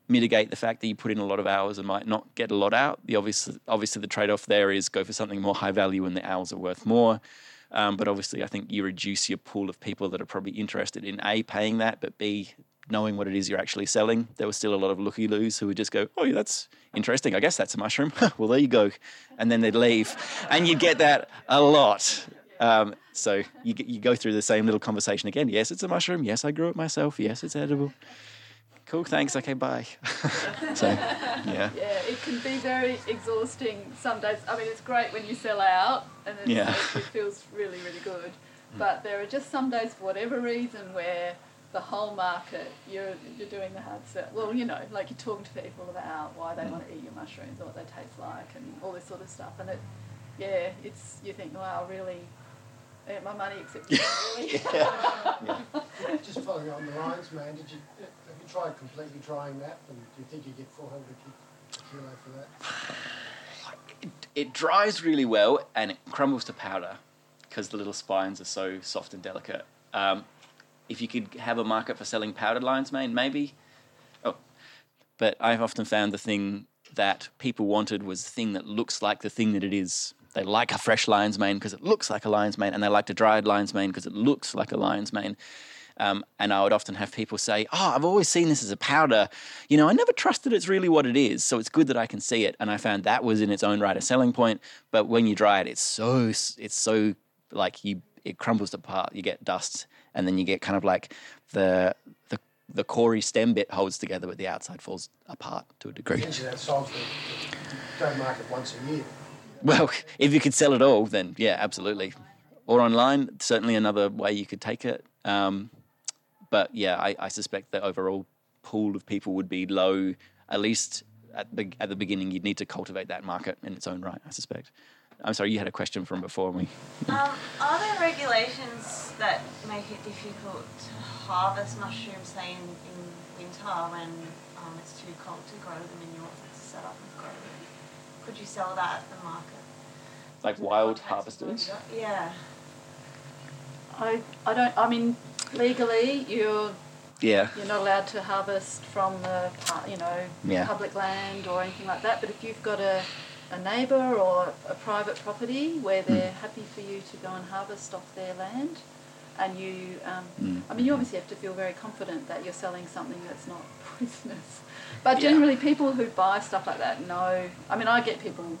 mitigate the fact that you put in a lot of hours and might not get a lot out. The obvious, obviously, the trade-off there is go for something more high value and the hours are worth more. Um, but obviously, I think you reduce your pool of people that are probably interested in A, paying that, but B, knowing what it is you're actually selling. There was still a lot of looky-loos who would just go, oh, yeah, that's interesting. I guess that's a mushroom. Well, there you go. And then they'd leave. And you get that a lot. Um, so you you go through the same little conversation again. Yes, it's a mushroom. Yes, I grew it myself. Yes, it's edible. Cool, thanks. Okay, bye. So, yeah. Yeah, it can be very exhausting some days. I mean, it's great when you sell out and it's, yeah. It feels really, really good. But there are just some days, for whatever reason, where the whole market, you're you're doing the hard sell. Well, you know, like you're talking to people about why they mm. want to eat your mushrooms or what they taste like and all this sort of stuff. And it, yeah, it's you think, wow, really. Yeah, my money, except really. Yeah. Yeah. Just following on the lines, man. Did you have you tried completely drying that, and do you think you get four hundred kilo for that? It, it dries really well, and it crumbles to powder because the little spines are so soft and delicate. Um, if you could have a market for selling powdered lion's mane, maybe. Oh, but I've often found the thing that people wanted was the thing that looks like the thing that it is. They like a fresh lion's mane because it looks like a lion's mane, and they like a dried lion's mane because it looks like a lion's mane. Um, and I would often have people say, oh, I've always seen this as a powder. You know, I never trusted it's really what it is, so it's good that I can see it. And I found that was in its own right a selling point. But when you dry it, it's so, it's so like you, it crumbles apart. You get dust, and then you get kind of like the the, the cory stem bit holds together, but the outside falls apart to a degree. Essentially, that solves the, the don't market once a year. Well, if you could sell it all, then yeah, absolutely. Or online, certainly another way you could take it. Um, but yeah, I, I suspect the overall pool of people would be low. At least at the at the beginning, you'd need to cultivate that market in its own right, I suspect. I'm sorry, you had a question from before me. um, are there regulations that make it difficult to harvest mushrooms, say in, in winter when um, it's too cold to grow them and you want to set up and grow them? Could you sell that at the market? Like wild harvesters? Yeah. I I don't. I mean, legally, you're yeah. you're not allowed to harvest from the you know yeah. public land or anything like that. But if you've got a a neighbour or a private property where they're mm. happy for you to go and harvest off their land, and you, um, mm. I mean, you obviously have to feel very confident that you're selling something that's not poisonous. But generally, yeah. people who buy stuff like that know. I mean, I get people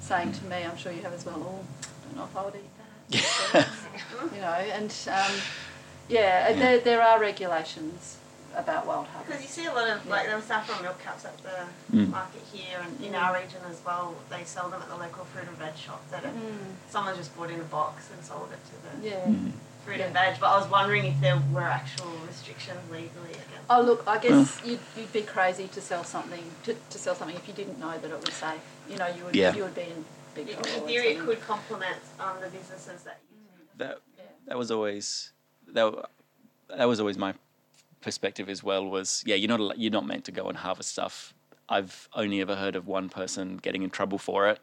saying to me, I'm sure you have as well, oh, I don't know if I would eat that. You know, and um, yeah, yeah, there there are regulations about wild harvest. Because you see a lot of, yeah. like, there were saffron milk cups at the mm. market here, and in mm. our region as well, they sell them at the local fruit and veg shop that mm. someone just bought in a box and sold it to the. Yeah. Mm. Fruit yeah. and veg, but I was wondering if there were actual restrictions legally against. Oh look, I guess you'd, you'd be crazy to sell something to, to sell something if you didn't know that it was safe. You know, you would yeah. you would be in big trouble. In theory, it could complement um, the businesses that you. That yeah. that was always that that was always my perspective as well. Was yeah, you're not you're not meant to go and harvest stuff. I've only ever heard of one person getting in trouble for it,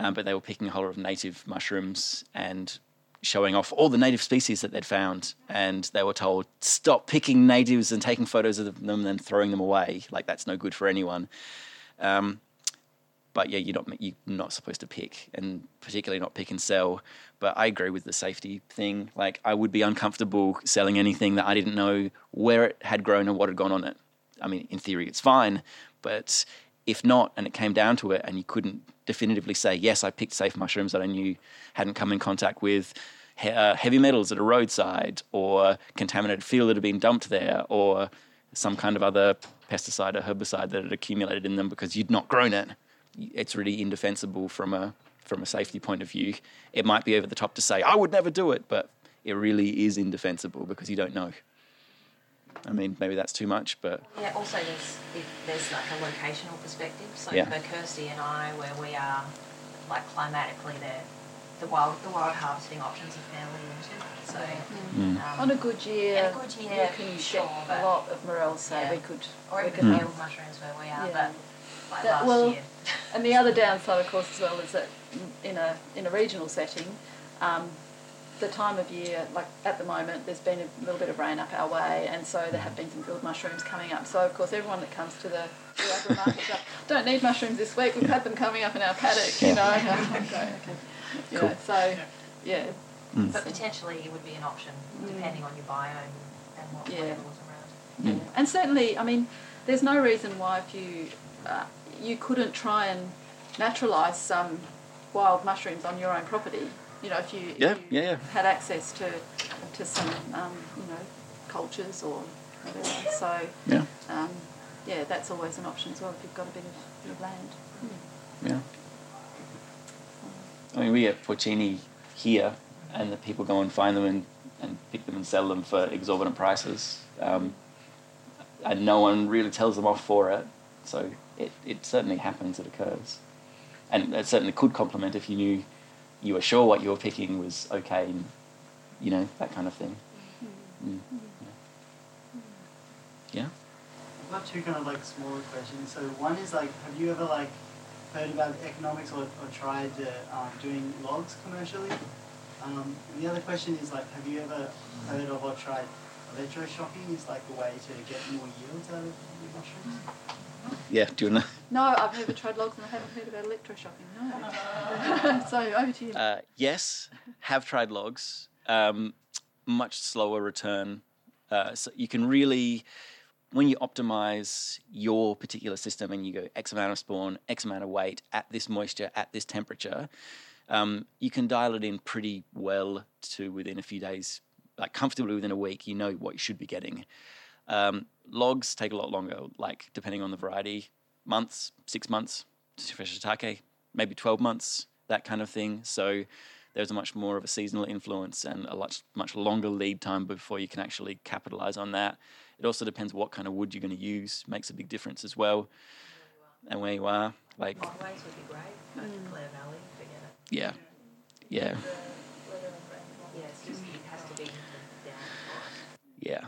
um, but they were picking a whole lot of native mushrooms and. Showing off all the native species that they'd found, and they were told, stop picking natives and taking photos of them and then throwing them away. Like, that's no good for anyone. Um, but, yeah, you're not, you're not supposed to pick, and particularly not pick and sell. But I agree with the safety thing. Like, I would be uncomfortable selling anything that I didn't know where it had grown and what had gone on it. I mean, in theory, it's fine, but if not, and it came down to it, and you couldn't definitively say, yes, I picked safe mushrooms that I knew hadn't come in contact with he- uh, heavy metals at a roadside, or contaminated field that had been dumped there, or some kind of other pesticide or herbicide that had accumulated in them because you'd not grown it. It's really indefensible from a from a safety point of view. It might be over the top to say, I would never do it, but it really is indefensible because you don't know. I mean, maybe that's too much, but... Yeah, also there's, if there's like a locational perspective. So yeah. for Kirsty and I, where we are, like climatically, the wild the wild harvesting options are fairly limited. So mm. Mm. Um, on a good year, a good year you can sure, get a lot of morel, so yeah. we could... Or we could mm. have mushrooms where we are, yeah. but... Like that, last well, year. And the other downside, of course, as well, is that in a in a regional setting, um, the time of year, like at the moment, there's been a little bit of rain up our way, and so there have been some field mushrooms coming up. So, of course, everyone that comes to the Warabra market like, don't need mushrooms this week. We've yeah. had them coming up in our paddock, you know. okay, okay. You cool. know, so, yeah. Mm. But potentially it would be an option, depending mm. on your biome and what yeah. level is around. Mm. Yeah. And certainly, I mean, there's no reason why if you... Uh, you couldn't try and naturalise some wild mushrooms on your own property, you know, if you, yeah, if you yeah, yeah. had access to to some, um, you know, cultures or whatever. So, yeah. Um, yeah, that's always an option as well if you've got a bit of, bit of land. Mm. Yeah. I mean, we get porcini here and the people go and find them and, and pick them and sell them for exorbitant prices. Um, and no one really tells them off for it. So it, it certainly happens, it occurs. And it certainly could complement if you knew you were sure what you were picking was okay, and, you know, that kind of thing. Mm. Yeah? I've got two kind of, like, smaller questions. So one is, like, have you ever, like, heard about economics or, or tried uh, um, doing logs commercially? Um, and the other question is, like, have you ever heard of or tried electro-shocking is, like, a way to get more yields out of your mushrooms? Yeah, do you want to? No, I've never tried logs and I haven't heard about electro-shocking, no. So, over to you. Uh, yes, have tried logs. Um, much slower return. Uh, so you can really, when you optimise your particular system and you go X amount of spawn, X amount of weight, at this moisture, at this temperature, um, you can dial it in pretty well to within a few days, like comfortably within a week, you know what you should be getting. Um, logs take a lot longer, like depending on the variety, months, six months, fresh shiitake, maybe twelve months, that kind of thing. So there's a much more of a seasonal influence and a much, much longer lead time before you can actually capitalize on that. It also depends what kind of wood you're going to use, makes a big difference as well. And where you are. Like, always would be great, like mm. Claire Valley, forget it. Yeah, yeah. Yeah, it's just, it has to be down. Yeah.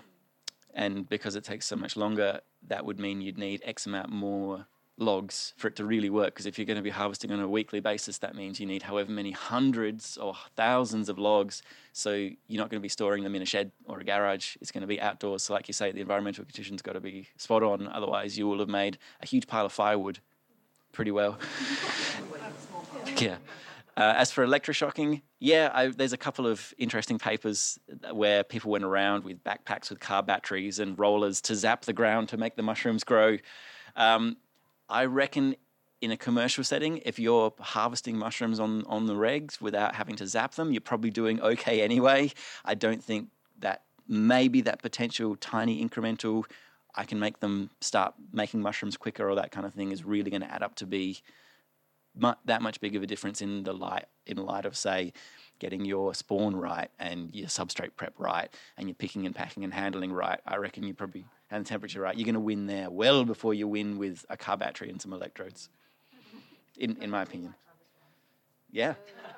And because it takes so much longer, that would mean you'd need X amount more logs for it to really work. Because if you're going to be harvesting on a weekly basis, that means you need however many hundreds or thousands of logs. So you're not going to be storing them in a shed or a garage. It's going to be outdoors. So like you say, the environmental conditions got to be spot on. Otherwise, you will have made a huge pile of firewood pretty well. yeah. Uh, as for electroshocking, yeah, I, there's a couple of interesting papers where people went around with backpacks with car batteries and rollers to zap the ground to make the mushrooms grow. Um, I reckon in a commercial setting, if you're harvesting mushrooms on, on the regs without having to zap them, you're probably doing okay anyway. I don't think that maybe that potential tiny incremental, I can make them start making mushrooms quicker or that kind of thing is really going to add up to be that much big of a difference in the light in light of, say, getting your spawn right and your substrate prep right and your picking and packing and handling right. I reckon you probably and the temperature right. You're going to win there well before you win with a car battery and some electrodes. In in my opinion, yeah,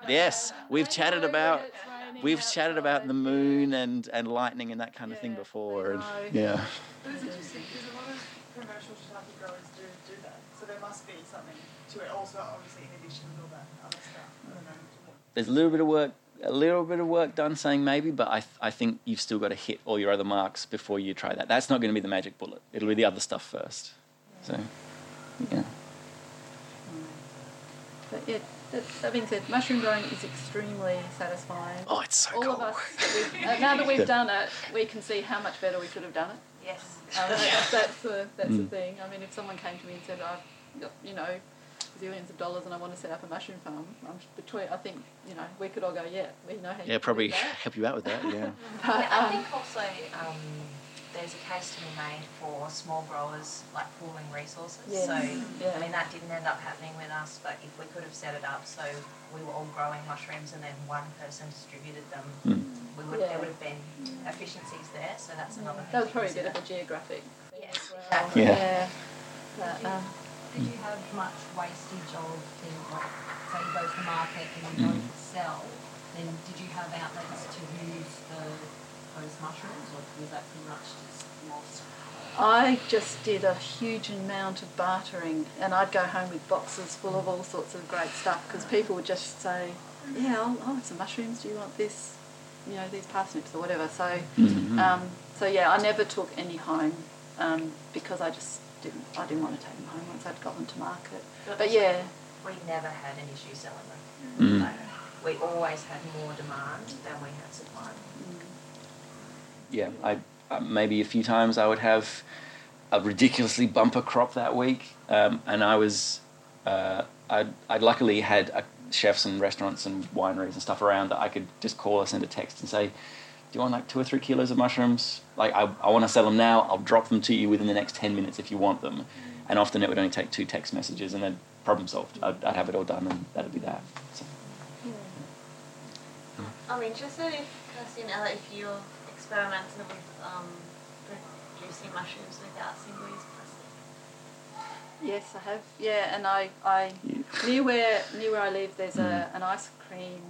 yes, we've chatted about we've chatted about the moon and, and lightning and that kind of thing before. And, yeah. But it's interesting because a lot of commercial shiitake growers do do that, so there must be something. It also, obviously, in addition to all that other stuff. There's a little bit of work, a little bit of work done saying maybe, but I, th- I think you've still got to hit all your other marks before you try that. That's not going to be the magic bullet. It'll be the other stuff first. Yeah. So, yeah. But yeah, that being said, mushroom growing is extremely satisfying. Oh, it's so cool. All of us, we've, uh, now that we've done it, we can see how much better we could have done it. Yes. Um, yeah. That's the that's mm. the thing. I mean, if someone came to me and said, I've, you know, gazillions of dollars and I want to set up a mushroom farm, I'm between, I think, you know, we could all go, yeah, we know how yeah, you probably do that. Help you out with that, yeah. But, yeah I um, think also um, there's a case to be made for small growers, like pooling resources. Yes. So, yeah. I mean, that didn't end up happening with us, but if we could have set it up so we were all growing mushrooms and then one person distributed them, mm. we would, yeah. there would have been efficiencies there, so that's another yeah. thing. That was probably a bit of a geographic thing yes, as well. Exactly. Yeah. yeah. But, um, did you have much wastage of things like, say you go to the market and you don't sell, then did you have outlets to use the, those mushrooms, or was that pretty much just lost? I just did a huge amount of bartering, and I'd go home with boxes full of all sorts of great stuff, because people would just say, yeah, I'll, I'll have some mushrooms, do you want this, you know, these parsnips or whatever. So, mm-hmm. um, so yeah, I never took any home um, because I just... Didn't, I didn't want to take them home once I'd got them to market. But yeah. We never had an issue selling them. Mm. No. We always had more demand than we had supply. Mm. Yeah, I uh, maybe a few times I would have a ridiculously bumper crop that week, um, and I was, uh, I I luckily had uh, chefs and restaurants and wineries and stuff around that I could just call or send a text and say, do you want like two or three kilos of mushrooms? Like I, I want to sell them now. I'll drop them to you within the next ten minutes if you want them. And often it would only take two text messages and then problem solved. I'd, I'd have it all done and that'd be that. So. Yeah. Yeah. I'm interested if, Kirsty and Ella, if you're experimenting with um, producing mushrooms without single-use plastic. Yes, I have. Yeah, and I, I yeah. near where near where I live, there's a an ice cream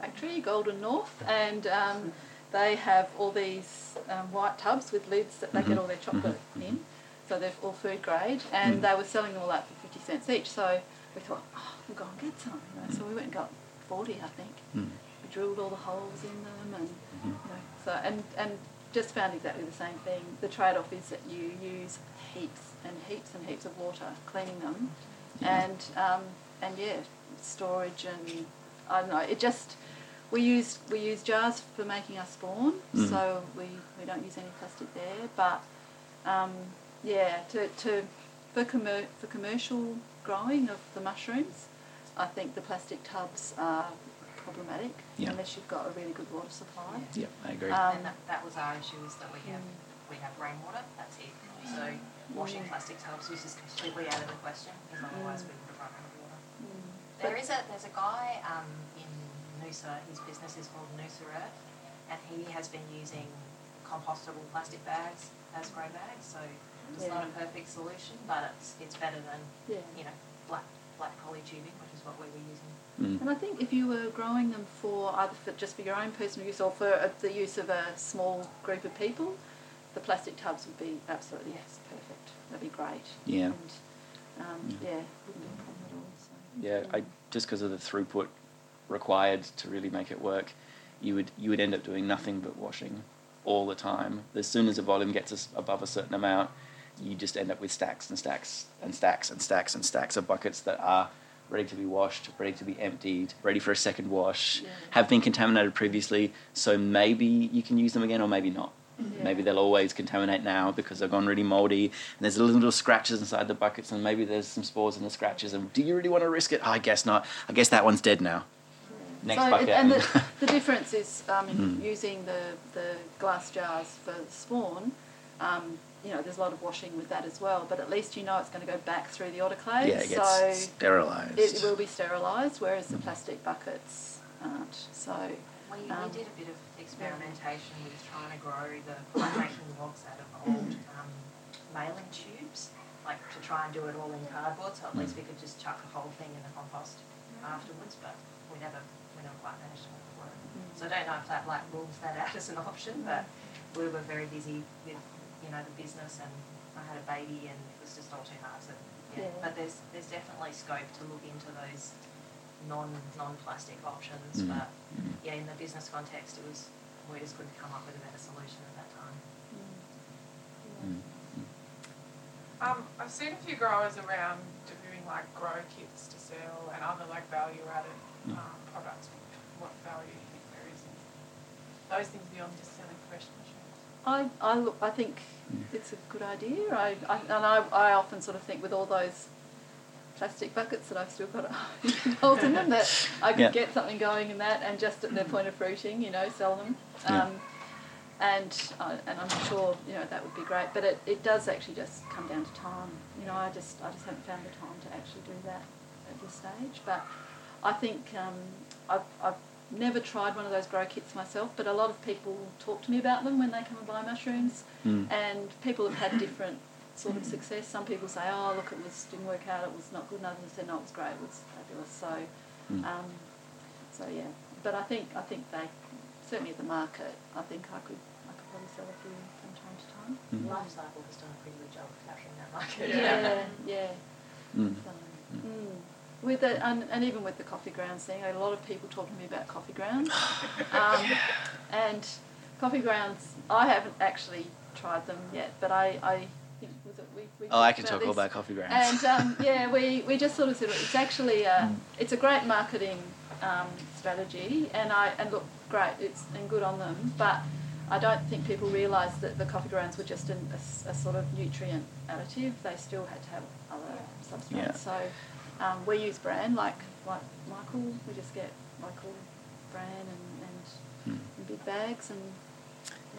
factory, Golden North, and. Um, They have all these um, white tubs with lids that they mm-hmm. get all their chocolate mm-hmm. in, so they're all food grade, and mm-hmm. they were selling them all out for fifty cents each, so we thought, oh, we'll go and get some. You know? Mm-hmm. So we went and got forty, I think. Mm-hmm. We drilled all the holes in them, and mm-hmm. you know, so and, and just found exactly the same thing. The trade-off is that you use heaps and heaps and heaps of water cleaning them, mm-hmm. and, um, and yeah, storage and, I don't know, it just... We use we use jars for making our spawn, mm. so we, we don't use any plastic there. But um, yeah, to to for commer- for commercial growing of the mushrooms, I think the plastic tubs are problematic yeah. unless you've got a really good water supply. Yeah, I agree. Um, and that, that was our issue is that we have mm. we have rainwater. That's it. Mm. So washing mm. plastic tubs was just completely out of the question because otherwise mm. we would have run out of water. Mm. There but, is a there's a guy um, in. Noosa, his business is called Noosa Earth, and he has been using compostable plastic bags as grow bags, so it's yeah. not a perfect solution, but it's it's better than, yeah. you know, black black poly tubing, which is what we were using. Mm. And I think if you were growing them for either for just for your own personal use or for a, the use of a small group of people, the plastic tubs would be absolutely yes, perfect. That'd be great. Yeah. And, um, yeah. yeah, wouldn't be a problem at all. So. Yeah, yeah, I just because of the throughput required to really make it work, you would you would end up doing nothing but washing all the time. As soon as the volume gets above a certain amount, you just end up with stacks and stacks and stacks and stacks and stacks of buckets that are ready to be washed, ready to be emptied, ready for a second wash, yeah. have been contaminated previously, so maybe you can use them again or maybe not. Yeah. Maybe they'll always contaminate now because they've gone really mouldy and there's little, little scratches inside the buckets and maybe there's some spores in the scratches and do you really want to risk it? Oh, I guess not. I guess that one's dead now. Next so bucket. It, and the, the difference is um, in mm. using the, the glass jars for spawn, um, you know, there's a lot of washing with that as well, but at least you know it's going to go back through the autoclave. Yeah, it gets so sterilised. It will be sterilised, whereas the plastic buckets aren't. So we, we um, did a bit of experimentation with trying to grow the by making logs out of old um, mailing tubes, like to try and do it all in cardboard, so at least we could just chuck the whole thing in the compost afterwards, but we never... We don't quite manage to make it work. Mm. So I don't know if that like rules that out as an option, but we were very busy with, you know, the business and I had a baby and it was just all too hard. So yeah. yeah. But there's there's definitely scope to look into those non non plastic options. Mm. But yeah, in the business context it was we just couldn't come up with a better solution at that time. Mm. Yeah. Um, I've seen a few growers around doing like grow kits to sell and other like value added Um, products, what value do you think there is in those things beyond just selling fresh mushrooms? I I, look, I think it's a good idea. I, I and I, I often sort of think with all those plastic buckets that I've still got holes in them that I could yeah. get something going in that, and just at their point of fruiting, you know, sell them. Um, yeah. And uh, and I'm sure, you know, that would be great. But it, it does actually just come down to time. You know, I just I just haven't found the time to actually do that at this stage. But I think um, I've I've never tried one of those grow kits myself, but a lot of people talk to me about them when they come and buy mushrooms, mm. and people have had different sort of success. Some people say, oh, look, it was didn't work out, it was not good, and others said, no, it was great, it was fabulous. So, mm. um, so yeah. But I think I think they, certainly at the market, I think I could I could probably sell a few from time to time. Mm. Life Cycle has done a pretty good job of capturing that market. Yeah, yeah. yeah. Mm. So, mm. With the, and, and even with the coffee grounds thing, a lot of people talk to me about coffee grounds. Um, yeah. And coffee grounds, I haven't actually tried them yet, but I, I think was it we. we oh, I can talk this. all about coffee grounds. And um, yeah, we, we just sort of said it's actually a, it's a great marketing um, strategy, and I and look great, it's and good on them, but I don't think people realise that the coffee grounds were just an, a, a sort of nutrient additive. They still had to have other substrates. Yeah. So. Um, we use bran, like like Michael. We just get Michael bran and, and mm. in big bags and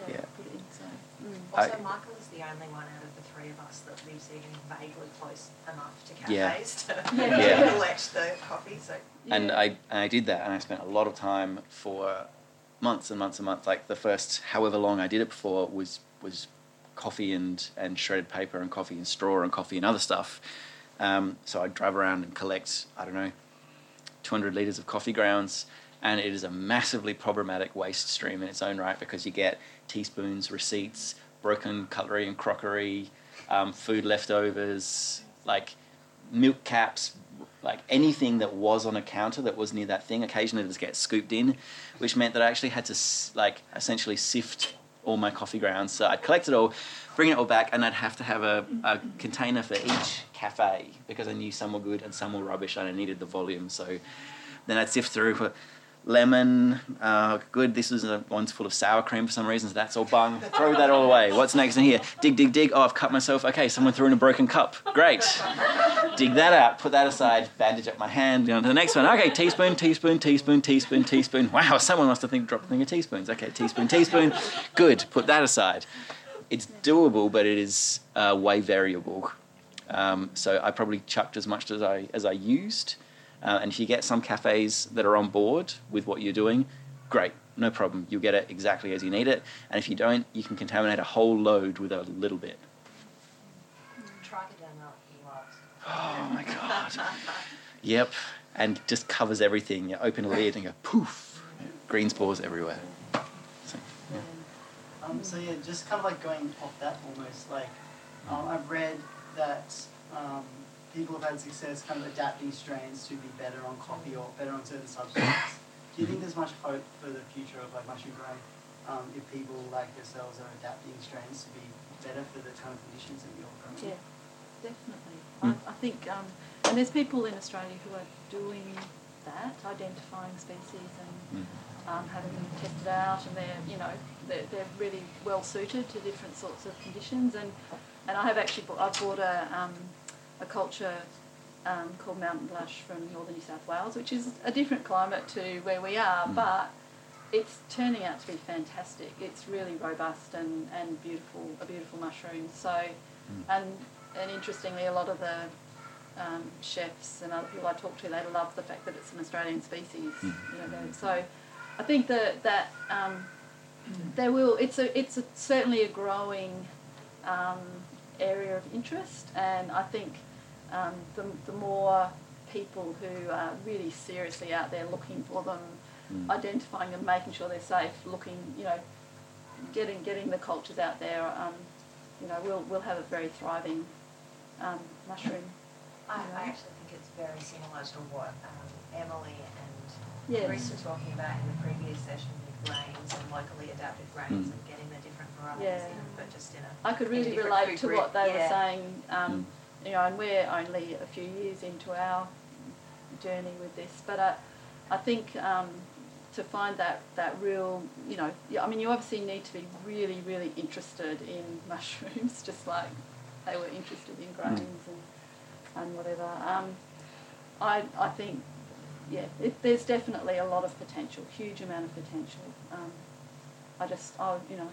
yeah, yeah. put it in. So. Mm. Also, I, Michael is the only one out of the three of us that lives even vaguely close enough to cafes yeah. to yeah. Yeah. collect the coffee. So yeah. and I I did that, and I spent a lot of time for months and months and months. Like the first however long I did it before was was coffee and and shredded paper and coffee and straw and coffee and other stuff. Um, so I'd drive around and collect, I don't know, two hundred litres of coffee grounds, and it is a massively problematic waste stream in its own right, because you get teaspoons, receipts, broken cutlery and crockery, um, food leftovers, like milk caps, like anything that was on a counter that was near that thing. Occasionally it just gets scooped in, which meant that I actually had to like essentially sift all my coffee grounds. So I'd collect it all, bring it all back, and I'd have to have a, a container for each cafe, because I knew some were good and some were rubbish, and I needed the volume. So then I'd sift through for lemon, uh, good, this is a one's full of sour cream for some reason, so that's all bung, throw that all away. What's next in here? Dig, dig, dig, oh, I've cut myself, okay, someone threw in a broken cup, great. Dig that out, put that aside, bandage up my hand, on to the next one, okay, teaspoon, teaspoon, teaspoon, teaspoon, teaspoon, wow, someone must have think, dropped a thing of teaspoons, okay, teaspoon, teaspoon, good, put that aside. It's doable, but it is uh, way variable. Um, so I probably chucked as much as I as I used. Uh, and if you get some cafes that are on board with what you're doing, great, no problem. You'll get it exactly as you need it. And if you don't, you can contaminate a whole load with a little bit. Trichoderma earwax. Oh, my God. Yep. And just covers everything. You open a lid and go, poof, green spores everywhere. So, yeah. Um, so, yeah, just kind of like going off that almost, like um, I've read that... Um, people have had success kind of adapting strains to be better on coffee or better on certain substrates. Do you think there's much hope for the future of like mushroom growing um, if people like yourselves are adapting strains to be better for the kind of conditions that you're growing? Yeah, definitely. Mm. I, I think, um, and there's people in Australia who are doing that, identifying species and mm. um, having them tested out, and they're, you know, they're, they're really well suited to different sorts of conditions. And and I have actually bought, I've bought a... Um, a culture um, called Mountain Blush from northern New South Wales, which is a different climate to where we are, mm. but it's turning out to be fantastic. It's really robust and, and beautiful, a beautiful mushroom. So, mm. and and interestingly, a lot of the um, chefs and other people I talk to, they love the fact that it's an Australian species. Mm. You know, so I think that that um, mm. there will. It's a it's a, certainly a growing um, area of interest, and I think. Um, the, the more people who are really seriously out there looking for them, mm. identifying them, making sure they're safe, looking, you know, getting getting the cultures out there, um, you know, we'll we'll have a very thriving um, mushroom. I, I actually think it's very similar to what um, Emily and yes. Chris were talking about in the previous session with grains and locally adapted grains mm. and getting the different varieties yeah. in, but just in a I could really relate to group. what they yeah. were saying. Um, mm. You know, and we're only a few years into our journey with this, but I, I think um, to find that, that real, you know, I mean, you obviously need to be really, really interested in mushrooms, just like they were interested in grains and, and whatever. Um, I, I think, yeah, it, there's definitely a lot of potential, huge amount of potential. Um, I just, I, you know.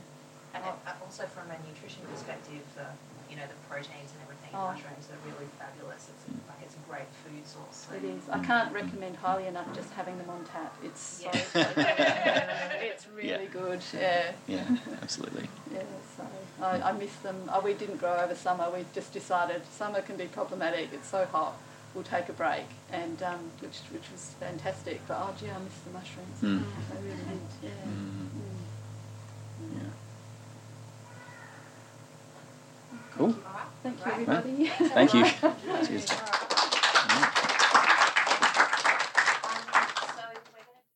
And I, also from a nutrition perspective, the, you know, the proteins and everything in oh. mushrooms are really fabulous. It's like it's a great food source. So. It is. I can't recommend highly enough just having them on tap. It's yeah. so, so it's really yeah. good. Yeah. Yeah, absolutely. yeah, so I, I miss them. Oh, we didn't grow over summer. We just decided summer can be problematic. It's so hot. We'll take a break, and um, which which was fantastic. But oh gee, I miss the mushrooms. Mm. I really did. Yeah. Mm. Mm. yeah. Cool. Thank you, everybody. Thank you. Cheers.